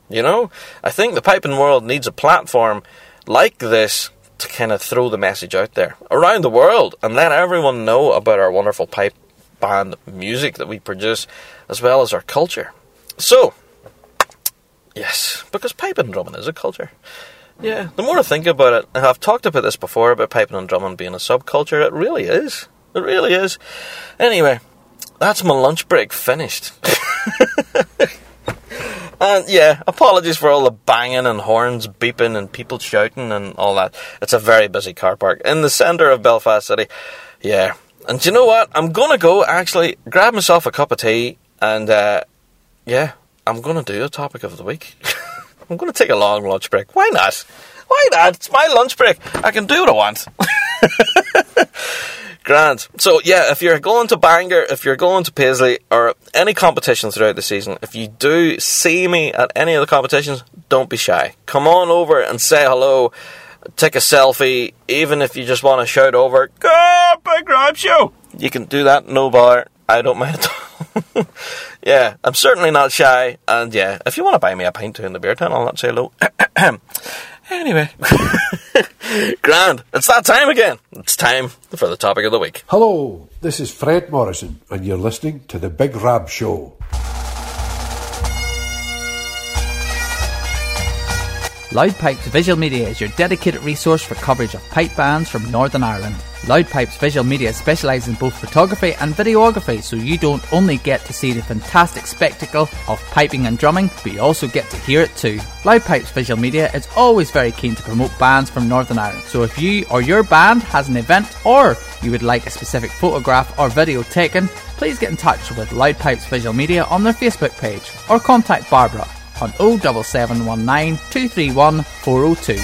you know? I think the piping world needs a platform like this to kind of throw the message out there around the world and let everyone know about our wonderful pipe band music that we produce, as well as our culture. So, yes, because piping and drumming is a culture. Yeah, the more I think about it, and I've talked about this before, about piping and drumming being a subculture, it really is. It really is. Anyway, that's my lunch break finished. And yeah, apologies for all the banging and horns beeping and people shouting and all that. It's a very busy car park in the centre of Belfast City. Yeah, and you know what? I'm going to go actually grab myself a cup of tea and uh, yeah, I'm going to do a topic of the week. I'm going to take a long lunch break. Why not? Why not? It's my lunch break. I can do what I want. Grand. So, yeah, if you're going to Bangor, if you're going to Paisley, or any competitions throughout the season, if you do see me at any of the competitions, don't be shy. Come on over and say hello. Take a selfie. Even if you just want to shout over, "Go, Big Rab Show!" You can do that, no bother. I don't mind at all. Yeah, I'm certainly not shy, and yeah, if you want to buy me a pint too in the beer tent, I'll not say hello. Anyway, grand, it's that time again. It's time for the topic of the week. Hello, this is Fred Morrison, and you're listening to The Big Rab Show. Loud Pipes Visual Media is your dedicated resource for coverage of pipe bands from Northern Ireland. Loud Pipes Visual Media specialises in both photography and videography, so you don't only get to see the fantastic spectacle of piping and drumming, but you also get to hear it too. Loud Pipes Visual Media is always very keen to promote bands from Northern Ireland, so if you or your band has an event or you would like a specific photograph or video taken, please get in touch with Loud Pipes Visual Media on their Facebook page or contact Barbara on oh seven seven one nine two three one four oh two.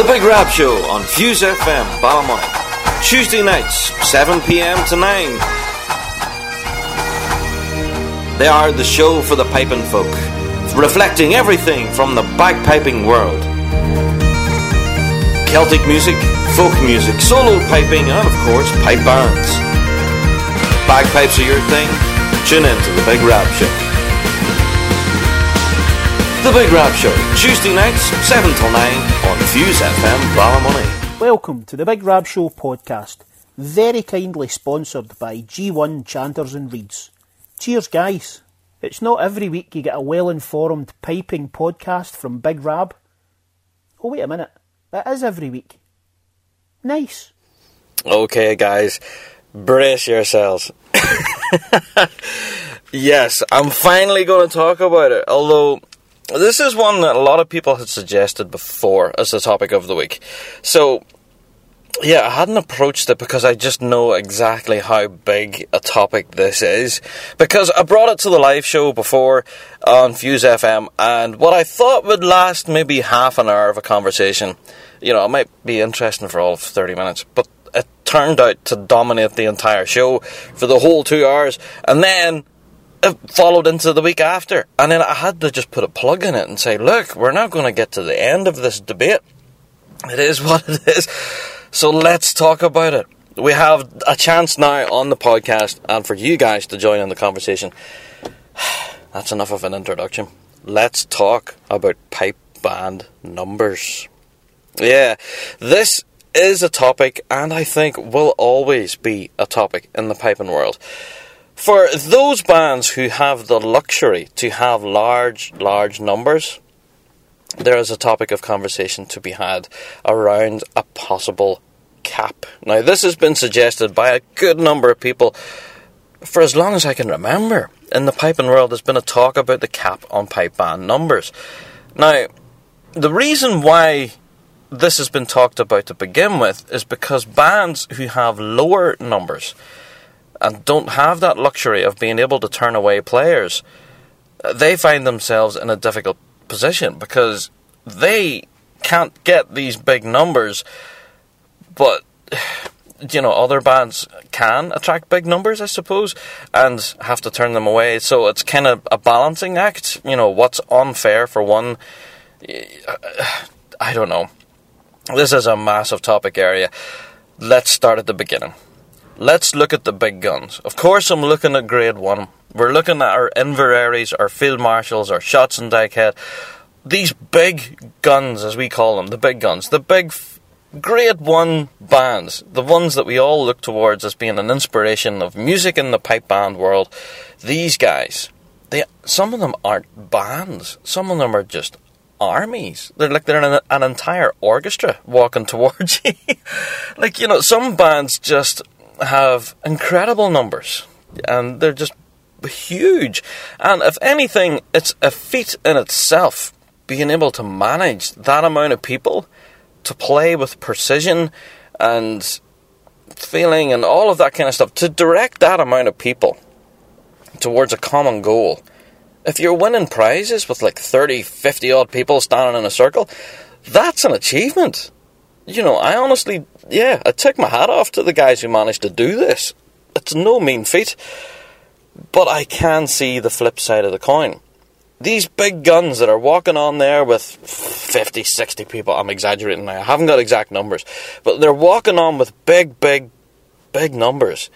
The Big Rab Show on Fuse F M, Balmoral. Tuesday nights, seven p.m. to nine. They are the show for the piping folk, reflecting everything from the bagpiping world. Celtic music, folk music, solo piping, and of course, pipe bands. Bagpipes are your thing? Tune in to The Big Rab Show. The Big Rab Show, Tuesday nights, seven till nine on Fuse F M, Ballymoney. Welcome to The Big Rab Show podcast, very kindly sponsored by G one Chanters and Reeds. Cheers, guys. It's not every week you get a well-informed piping podcast from Big Rab. Oh, wait a minute. It is every week. Nice. Okay, guys. Brace yourselves. Yes, I'm finally going to talk about it, although this is one that a lot of people had suggested before as the topic of the week. So, yeah, I hadn't approached it because I just know exactly how big a topic this is, because I brought it to the live show before on Fuse F M, and what I thought would last maybe half an hour of a conversation, you know, it might be interesting for all of thirty minutes, but it turned out to dominate the entire show for the whole two hours, and then it followed into the week after. And then I had to just put a plug in it and say, look, we're not going to get to the end of this debate. It is what it is. So let's talk about it. We have a chance now on the podcast and for you guys to join in the conversation. That's enough of an introduction. Let's talk about pipe band numbers. Yeah, this is a topic, and I think will always be a topic in the piping world. For those bands who have the luxury to have large, large numbers, there is a topic of conversation to be had around a possible cap. Now, this has been suggested by a good number of people, for as long as I can remember, in the piping world, there's been a talk about the cap on pipe band numbers. Now, the reason why this has been talked about to begin with is because bands who have lower numbers and don't have that luxury of being able to turn away players, they find themselves in a difficult position because they can't get these big numbers, but, you know, other bands can attract big numbers, I suppose, and have to turn them away. So it's kind of a balancing act. You know, what's unfair for one, I don't know. This is a massive topic area. Let's start at the beginning. Let's look at the big guns. Of course, I'm looking at Grade one. We're looking at our Inveraries, our Field Marshals, our Shotts and Dykehead. These big guns, as we call them, the big guns, the big f- Grade one bands, the ones that we all look towards as being an inspiration of music in the pipe band world. These guys, they some of them aren't bands. Some of them are just armies. They're like they're an, an entire orchestra walking towards you. Like, you know, some bands just have incredible numbers and they're just huge, and if anything, it's a feat in itself being able to manage that amount of people to play with precision and feeling and all of that kind of stuff, to direct that amount of people towards a common goal. If you're winning prizes with like thirty, fifty odd people standing in a circle, that's an achievement. You know, I honestly, yeah, I take my hat off to the guys who managed to do this. It's no mean feat. But I can see the flip side of the coin. These big guns that are walking on there with fifty, sixty people, I'm exaggerating now, I haven't got exact numbers, but they're walking on with big, big, big numbers.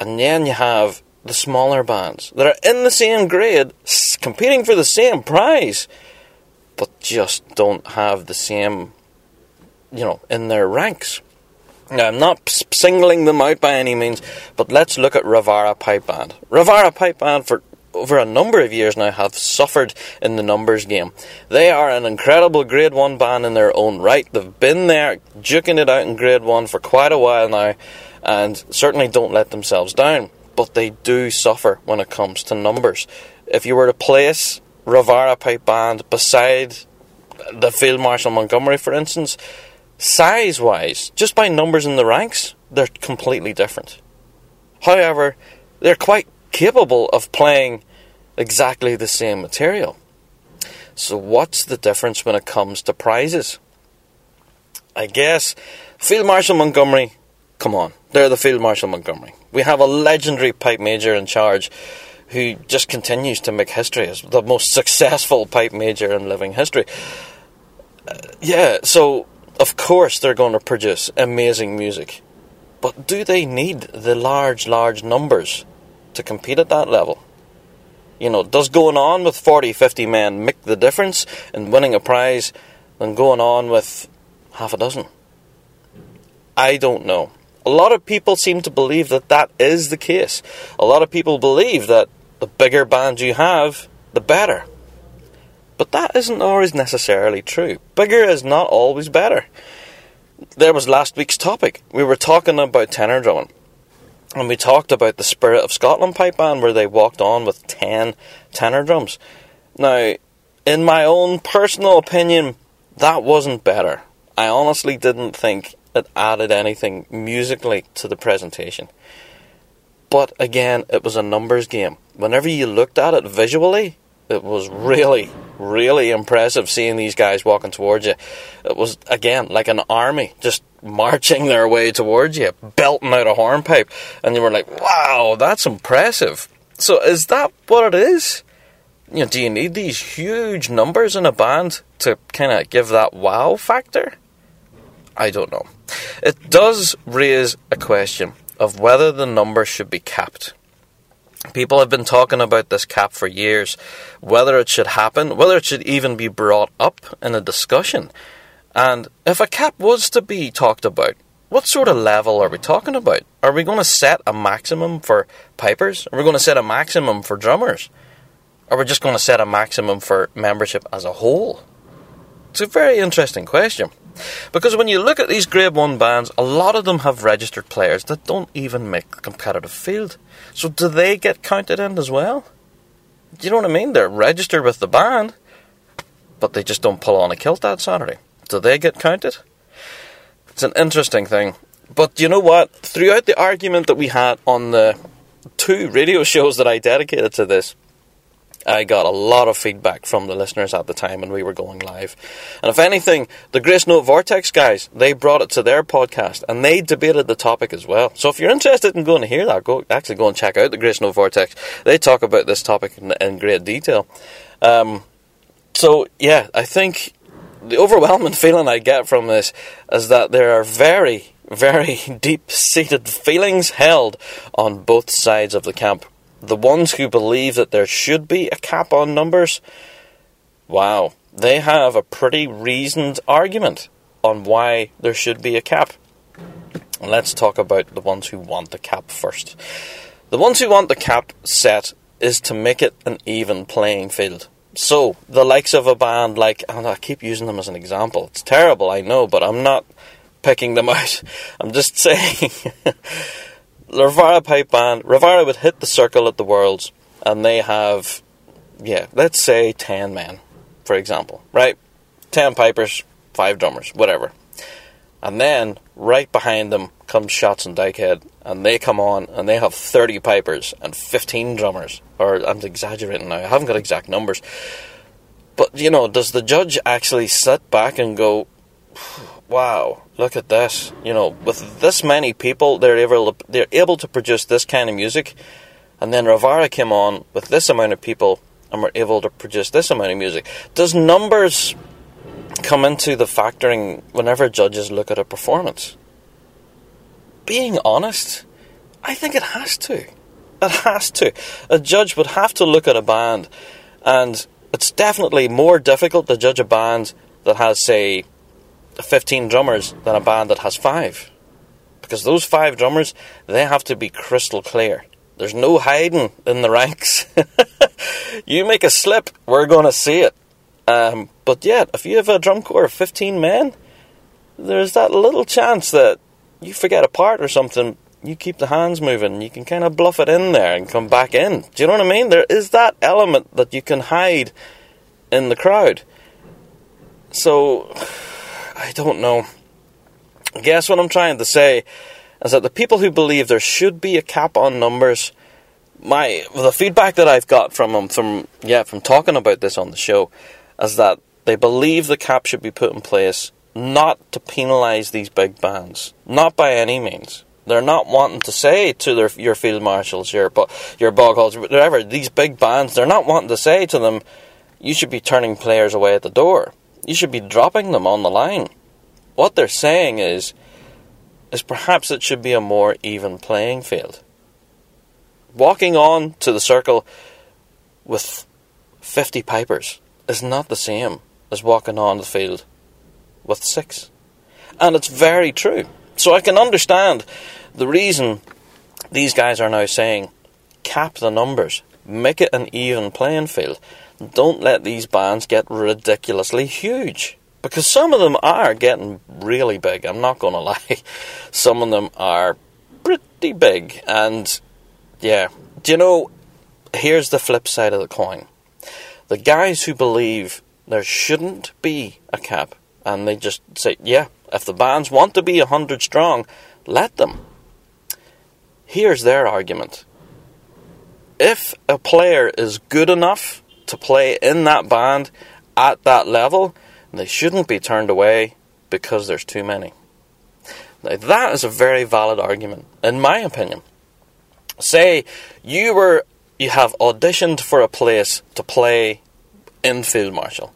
And then you have the smaller bands that are in the same grade, competing for the same prize, but just don't have the same, you know, in their ranks. Now, I'm not singling them out by any means, but let's look at Ravara Pipe Band. Ravara Pipe Band, for over a number of years now, have suffered in the numbers game. They are an incredible Grade one band in their own right. They've been there, duking it out in Grade one for quite a while now, and certainly don't let themselves down. But they do suffer when it comes to numbers. If you were to place Ravara Pipe Band beside the Field Marshal Montgomery, for instance, size-wise, just by numbers in the ranks, they're completely different. However, they're quite capable of playing exactly the same material. So what's the difference when it comes to prizes? I guess Field Marshal Montgomery, come on, they're the Field Marshal Montgomery. We have a legendary pipe major in charge who just continues to make history as the most successful pipe major in living history. Uh, yeah, so of course they're going to produce amazing music. But do they need the large, large numbers to compete at that level? You know, does going on with forty, fifty men make the difference in winning a prize than going on with half a dozen? I don't know. A lot of people seem to believe that that is the case. A lot of people believe that the bigger bands you have, the better. But that isn't always necessarily true. Bigger is not always better. There was last week's topic. We were talking about tenor drumming. And we talked about the Spirit of Scotland Pipe Band, where they walked on with ten tenor drums. Now, in my own personal opinion, that wasn't better. I honestly didn't think it added anything musically to the presentation. But again, it was a numbers game. Whenever you looked at it visually, it was really, really impressive seeing these guys walking towards you. It was, again, like an army just marching their way towards you, belting out a hornpipe. And you were like, wow, that's impressive. So is that what it is? You know, do you need these huge numbers in a band to kind of give that wow factor? I don't know. It does raise a question of whether the number should be capped. People have been talking about this cap for years, whether it should happen, whether it should even be brought up in a discussion. And if a cap was to be talked about, what sort of level are we talking about? Are we going to set a maximum for pipers? Are we going to set a maximum for drummers? Are we just going to set a maximum for membership as a whole? It's a very interesting question. Because when you look at these Grade one bands, a lot of them have registered players that don't even make the competitive field. So do they get counted in as well? Do you know what I mean? They're registered with the band, but they just don't pull on a kilt that Saturday. Do they get counted? It's an interesting thing. But you know what? Throughout the argument that we had on the two radio shows that I dedicated to this, I got a lot of feedback from the listeners at the time when we were going live. And if anything, the Grace Note Vortex guys, they brought it to their podcast and they debated the topic as well. So if you're interested in going to hear that, go actually go and check out the Grace Note Vortex. They talk about this topic in, in great detail. Um, so, yeah, I think the overwhelming feeling I get from this is that there are very, very deep-seated feelings held on both sides of the camp. The ones who believe that there should be a cap on numbers, wow, they have a pretty reasoned argument on why there should be a cap. And let's talk about the ones who want the cap first. The ones who want the cap set is to make it an even playing field. So, the likes of a band like, and I keep using them as an example, it's terrible, I know, but I'm not picking them out, I'm just saying... Ravara Pipe Band, Ravara would hit the circle at the Worlds, and they have, yeah, let's say ten men, for example, right? ten pipers, five drummers, whatever. And then, right behind them, comes Shotts and Dykehead, and they come on, and they have thirty pipers and fifteen drummers. Or, I'm exaggerating now, I haven't got exact numbers. But, you know, does the judge actually sit back and go, wow, look at this, you know, with this many people, they're able to, they're able to produce this kind of music, and then Ravara came on with this amount of people, and were able to produce this amount of music. Does numbers come into the factoring whenever judges look at a performance? Being honest, I think it has to. It has to. A judge would have to look at a band, and it's definitely more difficult to judge a band that has, say, fifteen drummers than a band that has five, because those five drummers, they have to be crystal clear. There's no hiding in the ranks. You make a slip, we're going to see it. Um, but yet, if you have a drum corps of fifteen men, there's that little chance that you forget a part or something, you keep the hands moving, you can kind of bluff it in there and come back in. Do you know what I mean? There is that element that you can hide in the crowd. So... I don't know. I guess what I'm trying to say is that the people who believe there should be a cap on numbers, my the feedback that I've got from them, from yeah, from talking about this on the show, is that they believe the cap should be put in place not to penalise these big bands, not by any means. They're not wanting to say to their your field marshals, your your bog holders, whatever, these big bands, they're not wanting to say to them, you should be turning players away at the door. You should be dropping them on the line. What they're saying is, is perhaps it should be a more even playing field. Walking on to the circle with fifty pipers is not the same as walking on the field with six. And it's very true. So I can understand the reason these guys are now saying, cap the numbers, make it an even playing field. Don't let these bands get ridiculously huge, because some of them are getting really big, I'm not going to lie. Some of them are pretty big, and yeah. Do you know, here's the flip side of the coin. The guys who believe there shouldn't be a cap, and they just say, yeah, if the bands want to be one hundred strong, let them. Here's their argument. If a player is good enough to play in that band at that level, they shouldn't be turned away because there's too many. Now that is a very valid argument, in my opinion. Say you were you have auditioned for a place to play in Field Marshal.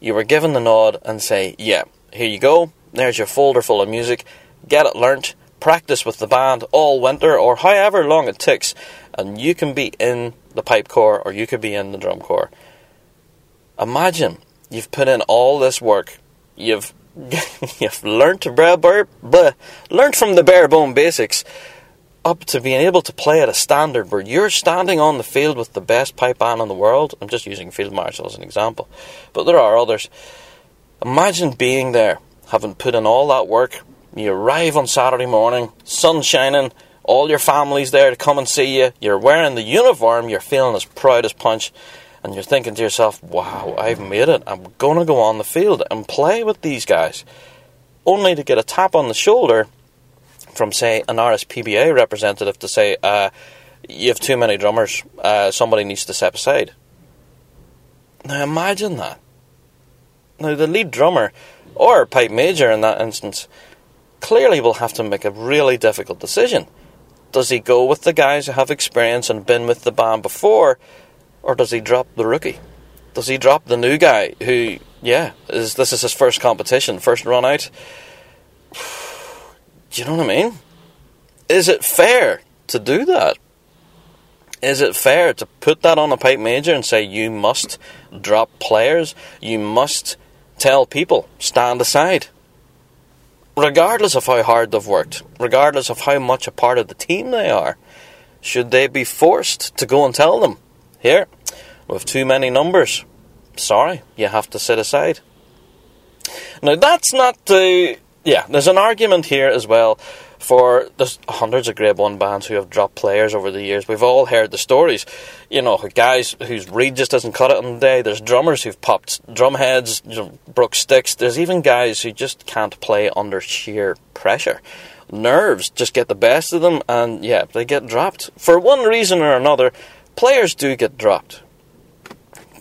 You were given the nod and say, yeah, here you go, there's your folder full of music, get it learnt, practice with the band all winter or however long it takes, and you can be in the pipe corps, or you could be in the drum corps. Imagine you've put in all this work, you've you've learnt to blah, blah, blah, learnt from the bare bone basics, up to being able to play at a standard where you're standing on the field with the best pipe band in the world. I'm just using Field Marshal as an example, but there are others. Imagine being there, having put in all that work, you arrive on Saturday morning, sun shining, all your family's there to come and see you, you're wearing the uniform, you're feeling as proud as punch, and you're thinking to yourself, wow, I've made it, I'm going to go on the field and play with these guys. Only to get a tap on the shoulder from, say, an R S P B A representative to say, uh, you have too many drummers, uh, somebody needs to step aside. Now imagine that. Now the lead drummer, or pipe major in that instance, clearly will have to make a really difficult decision. Does he go with the guys who have experience and been with the band before, or does he drop the rookie? Does he drop the new guy who, yeah, is this is his first competition, first run out? Do you know what I mean? Is it fair to do that? Is it fair to put that on a pipe major and say you must drop players, you must tell people, stand aside? Regardless of how hard they've worked, regardless of how much a part of the team they are, should they be forced to go and tell them, here, we have too many numbers, sorry, you have to sit aside? Now that's not the... yeah, there's an argument here as well. For there's hundreds of Grade one bands who have dropped players over the years. We've all heard the stories. You know, guys whose reed just doesn't cut it on the day. There's drummers who've popped drum heads, you know, broke sticks. There's even guys who just can't play under sheer pressure. Nerves just get the best of them, and yeah, they get dropped. For one reason or another, players do get dropped.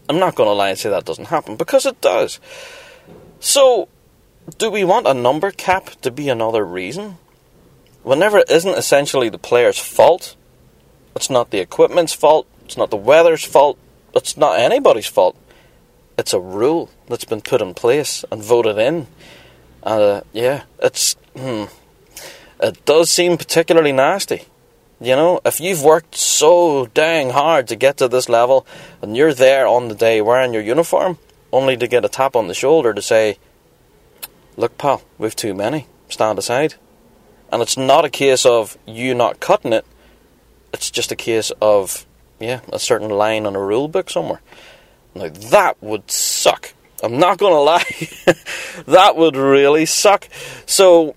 I'm not going to lie and say that doesn't happen, because it does. So, do we want a number cap to be another reason? Whenever it isn't essentially the player's fault, it's not the equipment's fault, it's not the weather's fault, it's not anybody's fault. It's a rule that's been put in place and voted in. And uh, yeah, it's hmm, it does seem particularly nasty. You know, if you've worked so dang hard to get to this level, and you're there on the day wearing your uniform, only to get a tap on the shoulder to say, look pal, we've too many, stand aside. And it's not a case of you not cutting it. It's just a case of, yeah, a certain line on a rule book somewhere. Now, that would suck. I'm not going to lie. That would really suck. So,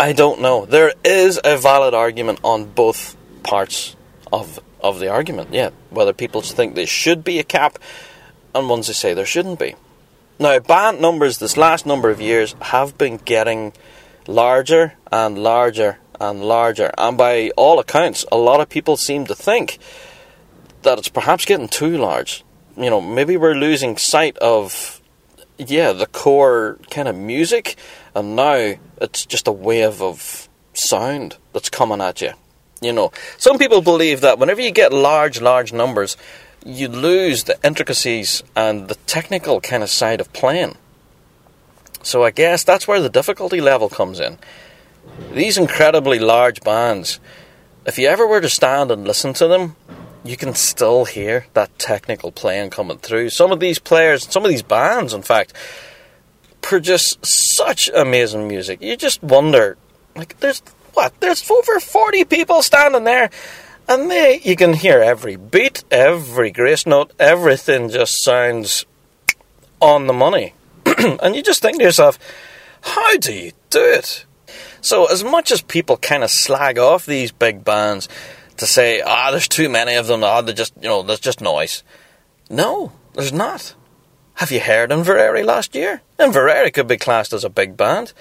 I don't know. There is a valid argument on both parts of of the argument. Yeah, whether people think there should be a cap and ones who say there shouldn't be. Now, band numbers this last number of years have been getting larger and larger and larger, and by all accounts a lot of people seem to think that it's perhaps getting too large. You know, maybe we're losing sight of, yeah, the core kind of music, and now it's just a wave of sound that's coming at you. You know, some people believe that whenever you get large large numbers, you lose the intricacies and the technical kind of side of playing. So I guess that's where the difficulty level comes in. These incredibly large bands, if you ever were to stand and listen to them, you can still hear that technical playing coming through. Some of these players, some of these bands, in fact, produce such amazing music. You just wonder, like, there's, what, there's over forty people standing there, and they, you can hear every beat, every grace note, everything just sounds on the money. And you just think to yourself, how do you do it? So as much as people kind of slag off these big bands to say, ah, there's too many of them, ah, they're just, you know, there's just noise. No, there's not. Have you heard Inveraray last year? Inveraray could be classed as a big band.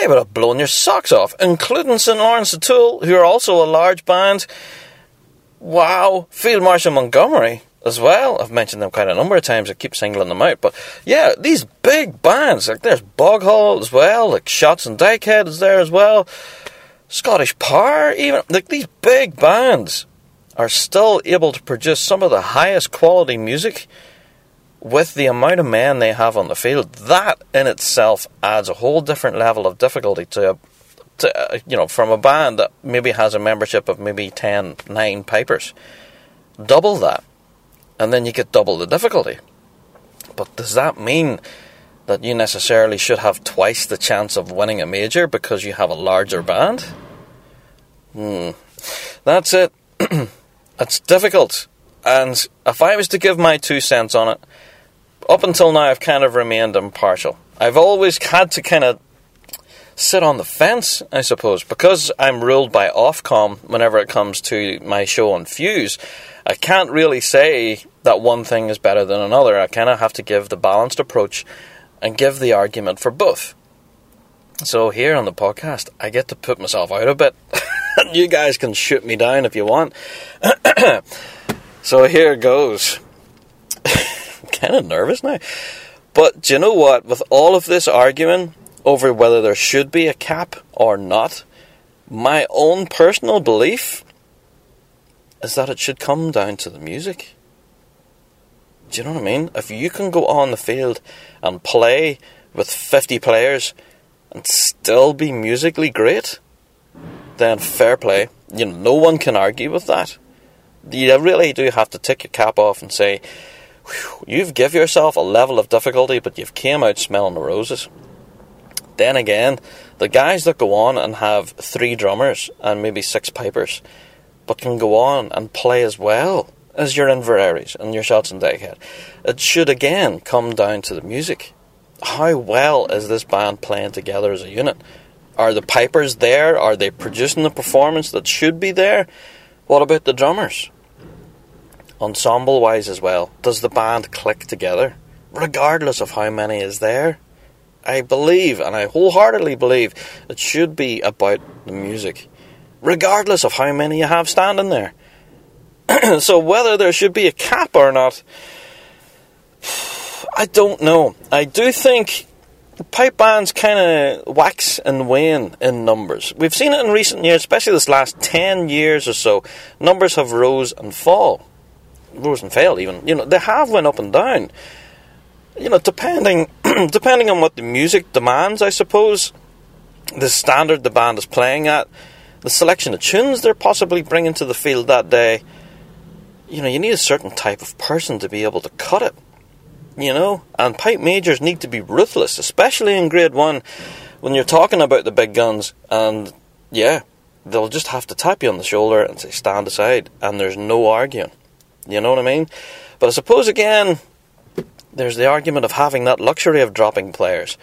They would have blown your socks off, including Saint Laurence O'Toole, who are also a large band. Wow, Field Marshal Montgomery as well. I've mentioned them quite a number of times. I keep singling them out. But yeah, these big bands, like there's Boghall as well, like Shotts and Dykehead is there as well, Scottish Power even. Like these big bands are still able to produce some of the highest quality music with the amount of men they have on the field. That in itself adds a whole different level of difficulty to, to you know, from a band that maybe has a membership of maybe ten, nine pipers. Double that. And then you get double the difficulty. But does that mean that you necessarily should have twice the chance of winning a major because you have a larger band? Hmm. That's it. It's difficult. And if I was to give my two cents on it, up until now I've kind of remained impartial. I've always had to kind of sit on the fence, I suppose, because I'm ruled by Ofcom whenever it comes to my show on Fuse. I can't really say that one thing is better than another. I kind of have to give the balanced approach and give the argument for both. So here on the podcast, I get to put myself out a bit. You guys can shoot me down if you want. So here goes. I'm kind of nervous now. But do you know what? With all of this arguing over whether there should be a cap or not, my own personal belief is that it should come down to the music. Do you know what I mean? If you can go on the field and play with fifty players and still be musically great, then fair play. You know, no one can argue with that. You really do have to take your cap off and say, you've give yourself a level of difficulty, but you've came out smelling the roses. Then again, the guys that go on and have three drummers and maybe six pipers, but can go on and play as well as your Inveraries and your Shotts and Dykehead, it should again come down to the music. How well is this band playing together as a unit? Are the pipers there? Are they producing the performance that should be there? What about the drummers? Ensemble-wise as well, does the band click together, regardless of how many is there? I believe, and I wholeheartedly believe, it should be about the music, regardless of how many you have standing there. So whether there should be a cap or not, I don't know. I do think pipe bands kind of wax and wane in numbers. We've seen it in recent years, especially this last ten years or so. Numbers have rose and fall. Rose and fell even. You know, they have went up and down. You know, depending depending on what the music demands, I suppose, the standard the band is playing at, the selection of tunes they're possibly bringing to the field that day. You know, you need a certain type of person to be able to cut it, you know? And pipe majors need to be ruthless, especially in Grade one, when you're talking about the big guns, and, yeah, they'll just have to tap you on the shoulder and say, stand aside, and there's no arguing. You know what I mean? But I suppose, again, there's the argument of having that luxury of dropping players.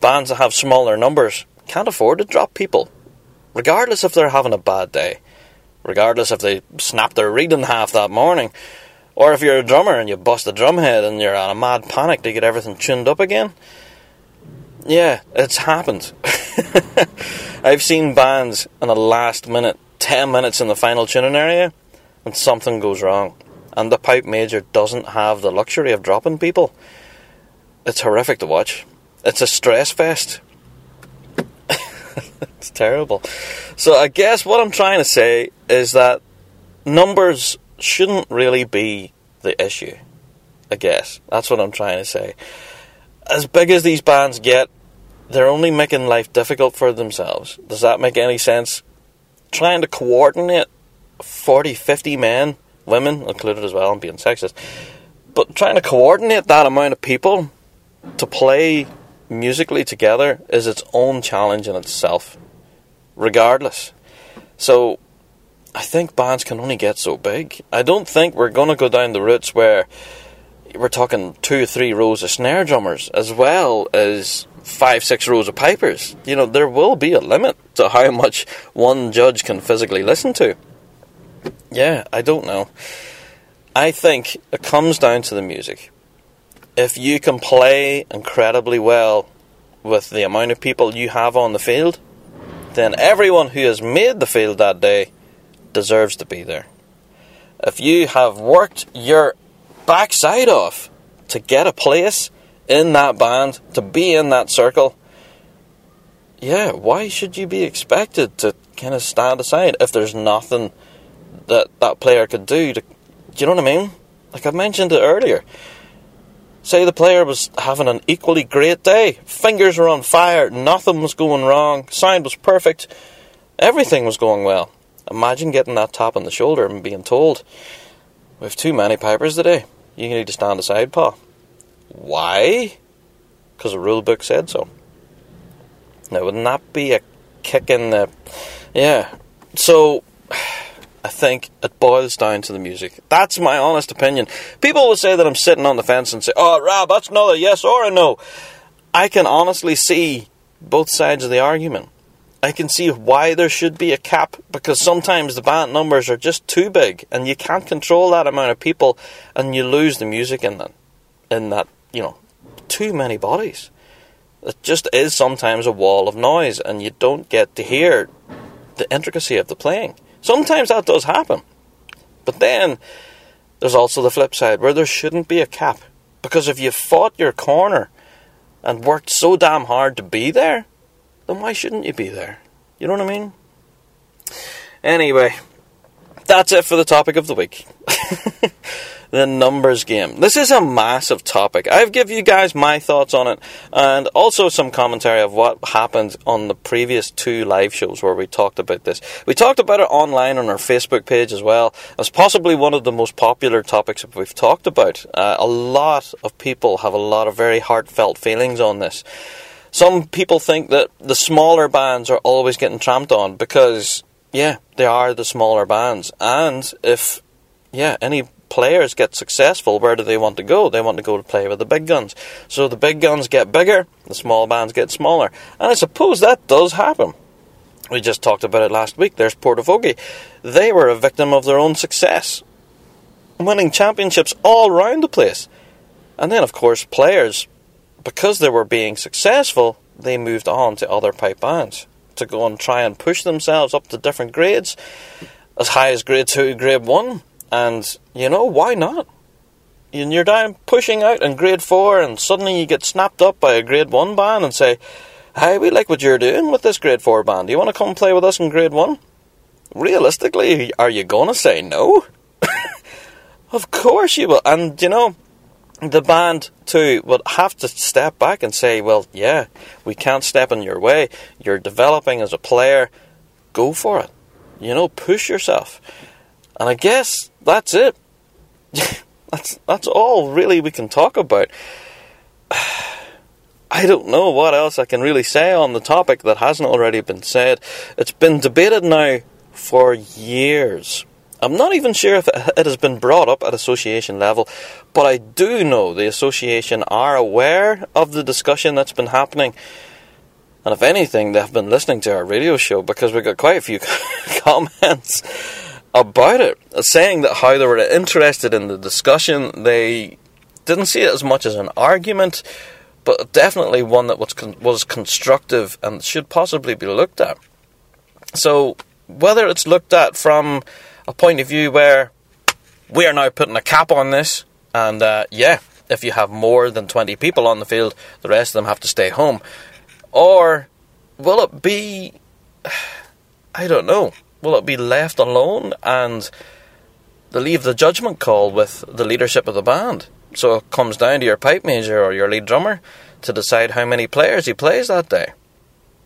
Bands that have smaller numbers can't afford to drop people, regardless if they're having a bad day, regardless if they snap their reed in half that morning, or if you're a drummer and you bust a drumhead and you're on a mad panic to get everything tuned up again. Yeah, it's happened. I've seen bands in the last minute, ten minutes in the final tuning area, and something goes wrong, and the pipe major doesn't have the luxury of dropping people. It's horrific to watch. It's a stress fest. It's terrible. So I guess what I'm trying to say is that numbers shouldn't really be the issue. I guess. That's what I'm trying to say. As big as these bands get, they're only making life difficult for themselves. Does that make any sense? Trying to coordinate forty, fifty men, women included as well, I'm being sexist, but trying to coordinate that amount of people to play musically together is its own challenge in itself, regardless. So, I think bands can only get so big. I don't think we're going to go down the routes where we're talking two or three rows of snare drummers as well as five, six rows of pipers. You know, there will be a limit to how much one judge can physically listen to. Yeah, I don't know. I think it comes down to the music. If you can play incredibly well with the amount of people you have on the field, then everyone who has made the field that day deserves to be there. If you have worked your backside off to get a place in that band, to be in that circle, yeah, why should you be expected to kind of stand aside if there's nothing that that player could do to, do you know what I mean? Like I mentioned it earlier. Say the player was having an equally great day. Fingers were on fire. Nothing was going wrong. Sound was perfect. Everything was going well. Imagine getting that tap on the shoulder and being told, we have too many pipers today. You need to stand aside, pa. Why? Because the rule book said so. Now, wouldn't that be a kick in the... Yeah. So... I think it boils down to the music. That's my honest opinion. People will say that I'm sitting on the fence and say, oh, Rob, that's another yes or a no. I can honestly see both sides of the argument. I can see why there should be a cap, because sometimes the band numbers are just too big and you can't control that amount of people and you lose the music in that, in that, you know, too many bodies. It just is sometimes a wall of noise and you don't get to hear the intricacy of the playing. Sometimes that does happen. But then there's also the flip side where there shouldn't be a cap, because if you fought your corner and worked so damn hard to be there, then why shouldn't you be there? You know what I mean? Anyway, that's it for the topic of the week. The numbers game. This is a massive topic. I've given you guys my thoughts on it, and also some commentary of what happened on the previous two live shows where we talked about this. We talked about it online on our Facebook page as well. It's possibly one of the most popular topics that we've talked about. Uh, a lot of people have a lot of very heartfelt feelings on this. Some people think that the smaller bands are always getting tramped on because, yeah, they are the smaller bands. And if, yeah, any players get successful, where do they want to go? They want to go to play with the big guns. So the big guns get bigger, the small bands get smaller. And I suppose that does happen. We just talked about it last week. There's Portavogie. They were a victim of their own success, winning championships all around the place. And then, of course, players, because they were being successful, they moved on to other pipe bands to go and try and push themselves up to different grades, as high as grade two, grade one. And, you know, why not? And you're down pushing out in grade four and suddenly you get snapped up by a grade one band and say, "Hey, we like what you're doing with this grade four band. Do you want to come play with us in grade one? Realistically, are you going to say no? Of course you will. And, you know, the band, too, would have to step back and say, well, yeah, we can't step in your way. You're developing as a player. Go for it. You know, push yourself. And I guess that's it. that's that's all, really, we can talk about. I don't know what else I can really say on the topic that hasn't already been said. It's been debated now for years. I'm not even sure if it has been brought up at association level, but I do know the association are aware of the discussion that's been happening. And if anything, they've been listening to our radio show, because we got quite a few comments about it, saying that how they were interested in the discussion. They didn't see it as much as an argument, but definitely one that was, con- was constructive and should possibly be looked at. So whether it's looked at from a point of view where we are now putting a cap on this, and uh, yeah, if you have more than twenty people on the field, the rest of them have to stay home. Or will it be, I don't know, will it be left alone and they leave the judgment call with the leadership of the band? So it comes down to your pipe major or your lead drummer to decide how many players he plays that day.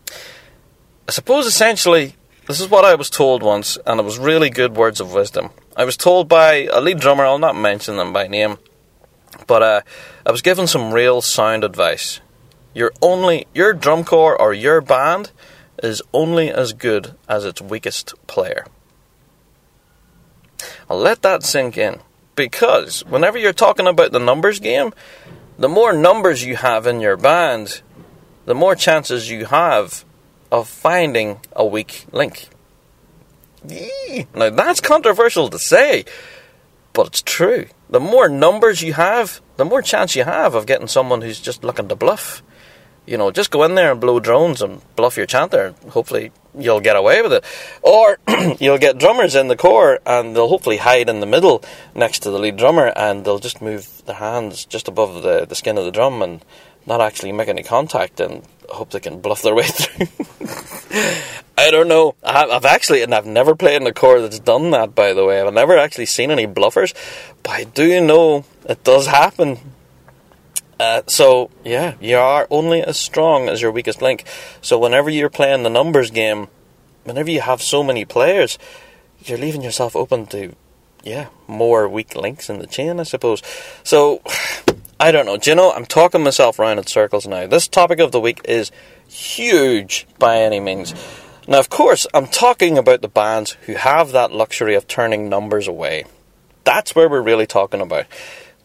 I suppose essentially, this is what I was told once, and it was really good words of wisdom. I was told by a lead drummer, I'll not mention them by name, but uh, I was given some real sound advice. Your only, your drum corps or your band is only as good as its weakest player. I'll let that sink in, because whenever you're talking about the numbers game, the more numbers you have in your band, the more chances you have of finding a weak link. Eee. Now that's controversial to say, but it's true. The more numbers you have, the more chance you have of getting someone who's just looking to bluff. You know, just go in there and blow drones and bluff your chanter. Hopefully you'll get away with it. Or you'll get drummers in the corps and they'll hopefully hide in the middle next to the lead drummer, and they'll just move their hands just above the, the skin of the drum and not actually make any contact, and hope they can bluff their way through. I don't know. I've actually, and I've never played in a corps that's done that, by the way. I've never actually seen any bluffers, but I do know it does happen. Uh, so, yeah, you are only as strong as your weakest link. So whenever you're playing the numbers game, whenever you have so many players, you're leaving yourself open to, yeah, more weak links in the chain, I suppose. So I don't know. Do you know, I'm talking myself round in circles now. This topic of the week is huge by any means. Now, of course, I'm talking about the bands who have that luxury of turning numbers away. That's where we're really talking about.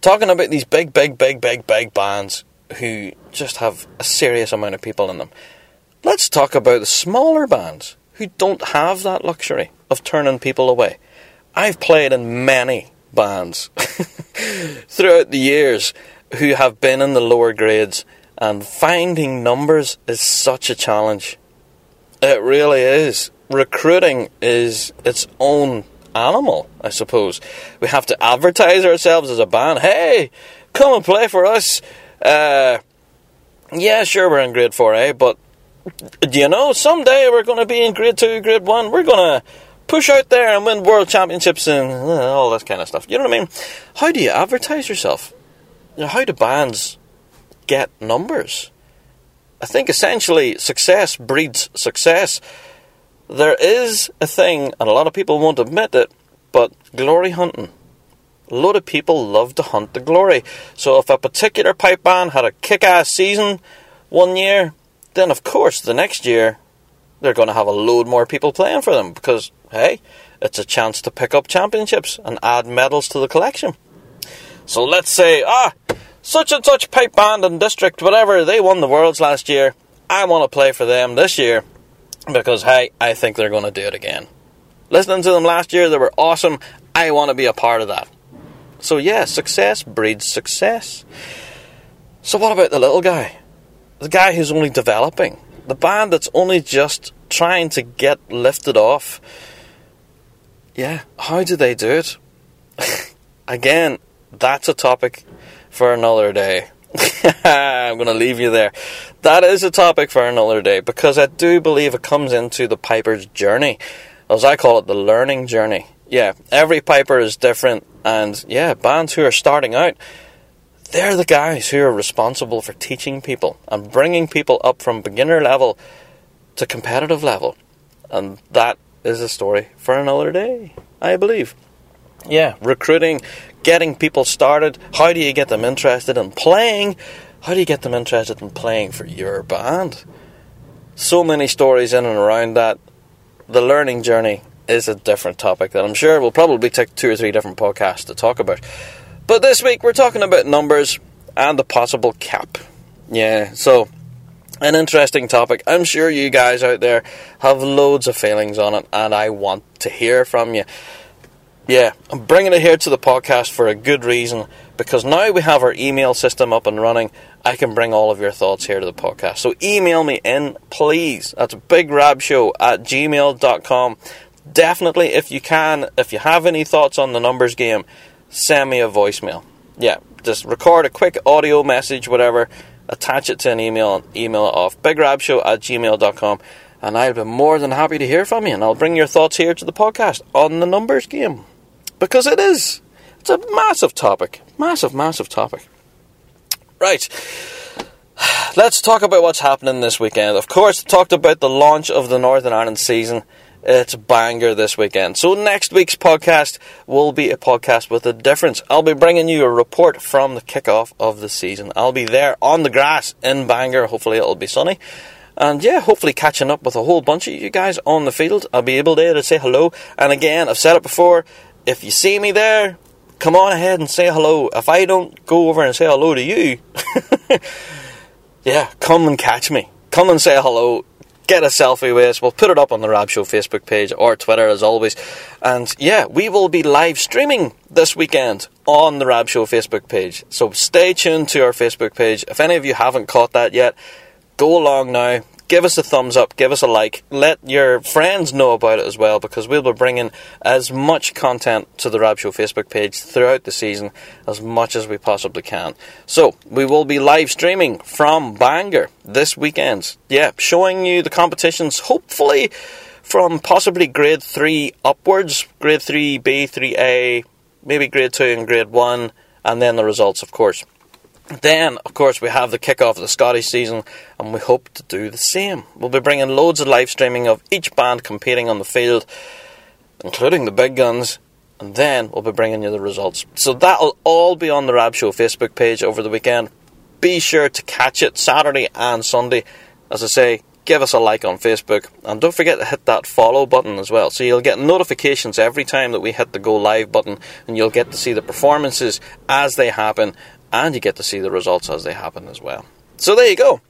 Talking about these big, big, big, big, big bands who just have a serious amount of people in them. Let's talk about the smaller bands who don't have that luxury of turning people away. I've played in many bands throughout the years who have been in the lower grades, and finding numbers is such a challenge. It really is. Recruiting is its own animal, I suppose. We have to advertise ourselves as a band. Hey, come and play for us. Uh, yeah, sure, we're in grade four A, but, you know, someday we're going to be in grade two, grade one. We're going to push out there and win world championships and all that kind of stuff. You know what I mean? How do you advertise yourself? You know, how do bands get numbers? I think essentially success breeds success. There is a thing, and a lot of people won't admit it, but glory hunting. A lot of people love to hunt the glory. So if a particular pipe band had a kick-ass season one year, then of course the next year they're going to have a load more people playing for them because, hey, it's a chance to pick up championships and add medals to the collection. So let's say, ah, such and such pipe band and district, whatever, they won the Worlds last year. I want to play for them this year because, hey, I think they're going to do it again. Listening to them last year, they were awesome. I want to be a part of that. So, yeah, success breeds success. So what about the little guy? The guy who's only developing. The band that's only just trying to get lifted off. Yeah, how do they do it? Again, that's a topic for another day. I'm going to leave you there. That is a topic for another day, because I do believe it comes into the piper's journey. As I call it, the learning journey. Yeah, every piper is different, and yeah, bands who are starting out, they're the guys who are responsible for teaching people and bringing people up from beginner level to competitive level. And that is a story for another day, I believe. Yeah, recruiting, getting people started, how do you get them interested in playing? How do you get them interested in playing for your band? So many stories in and around that. The learning journey is a different topic that I'm sure we'll probably take two or three different podcasts to talk about. But this week we're talking about numbers and the possible cap. Yeah, so an interesting topic. I'm sure you guys out there have loads of feelings on it, and I want to hear from you. Yeah, I'm bringing it here to the podcast for a good reason, because now we have our email system up and running, I can bring all of your thoughts here to the podcast. So email me in, please. That's big rab show at gmail dot com. Definitely, if you can, if you have any thoughts on the numbers game, send me a voicemail. Yeah, just record a quick audio message, whatever, attach it to an email, and email it off, big rab show at gmail dot com, and I'll be more than happy to hear from you, and I'll bring your thoughts here to the podcast on the numbers game, because it is. It's a massive topic. Massive, massive topic. Right. Let's talk about what's happening this weekend. Of course, talked about the launch of the Northern Ireland season. It's Bangor this weekend. So next week's podcast will be a podcast with a difference. I'll be bringing you a report from the kickoff of the season. I'll be there on the grass in Bangor. Hopefully it'll be sunny. And yeah, hopefully catching up with a whole bunch of you guys on the field. I'll be able there to say hello. And again, I've said it before, if you see me there, come on ahead and say hello. If I don't go over and say hello to you, yeah, come and catch me. Come and say hello. Get a selfie with us. We'll put it up on the Rab Show Facebook page or Twitter as always. And yeah, we will be live streaming this weekend on the Rab Show Facebook page. So stay tuned to our Facebook page. If any of you haven't caught that yet, go along now. Give us a thumbs up. Give us a like. Let your friends know about it as well, because we'll be bringing as much content to the Rab Show Facebook page throughout the season as much as we possibly can. So we will be live streaming from Bangor this weekend. Yeah, showing you the competitions, hopefully from possibly grade three upwards, grade three B, three A, maybe grade two and grade one, and then the results, of course. Then, of course, we have the kickoff of the Scottish season, and we hope to do the same. We'll be bringing loads of live streaming of each band competing on the field, including the big guns, and then we'll be bringing you the results. So that'll all be on the Rab Show Facebook page over the weekend. Be sure to catch it Saturday and Sunday. As I say, give us a like on Facebook, and don't forget to hit that follow button as well, so you'll get notifications every time that we hit the go live button, and you'll get to see the performances as they happen. and you get to see the results as they happen as well. So there you go.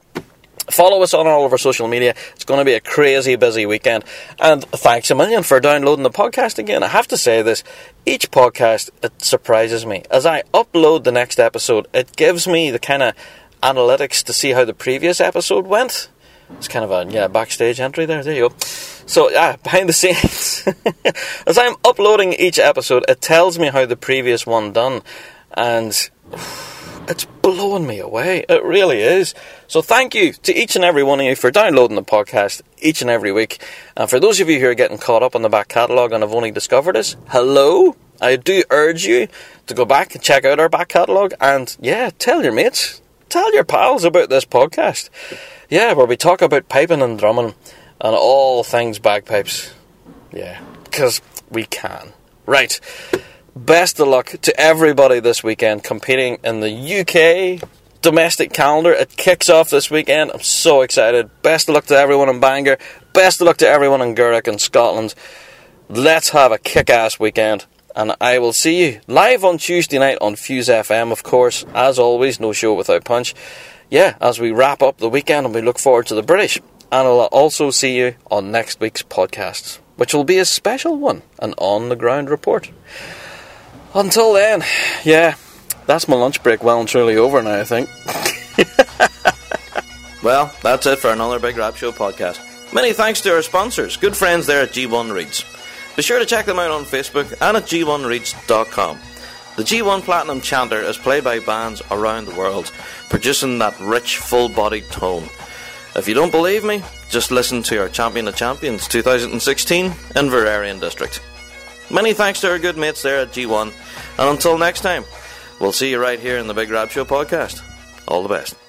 Follow us on all of our social media. It's going to be a crazy busy weekend. And thanks a million for downloading the podcast again. I have to say this, each podcast, it surprises me. As I upload the next episode, it gives me the kind of analytics to see how the previous episode went. It's kind of a yeah backstage entry there. There you go. So, yeah, behind the scenes. As I'm uploading each episode, it tells me how the previous one done. And it's blowing me away. It really is. So thank you to each and every one of you for downloading the podcast each and every week. And for those of you who are getting caught up on the back catalogue and have only discovered us, hello. I do urge you to go back and check out our back catalogue. And, yeah, tell your mates. Tell your pals about this podcast. Yeah, where we talk about piping and drumming and all things bagpipes. Yeah, because we can. Right. Best of luck to everybody this weekend competing in the U K domestic calendar. It kicks off this weekend. I'm so excited. Best of luck to everyone in Bangor. Best of luck to everyone in Gurrick and Scotland. Let's have a kick-ass weekend. And I will see you live on Tuesday night on Fuse F M, of course. As always, no show without punch. Yeah, as we wrap up the weekend and we look forward to the British. And I'll also see you on next week's podcast, which will be a special one, an on-the-ground report. Until then, yeah, that's my lunch break well and truly over now, I think. Well, that's it for another Big Rab Show podcast. Many thanks to our sponsors, good friends there at G one Reads. Be sure to check them out on Facebook and at G one reads dot com. The G one Platinum Chanter is played by bands around the world, producing that rich, full-bodied tone. If you don't believe me, just listen to our Champion of Champions twenty sixteen Inveraray District. Many thanks to our good mates there at G one, and until next time, we'll see you right here in the Big Rab Show podcast. All the best.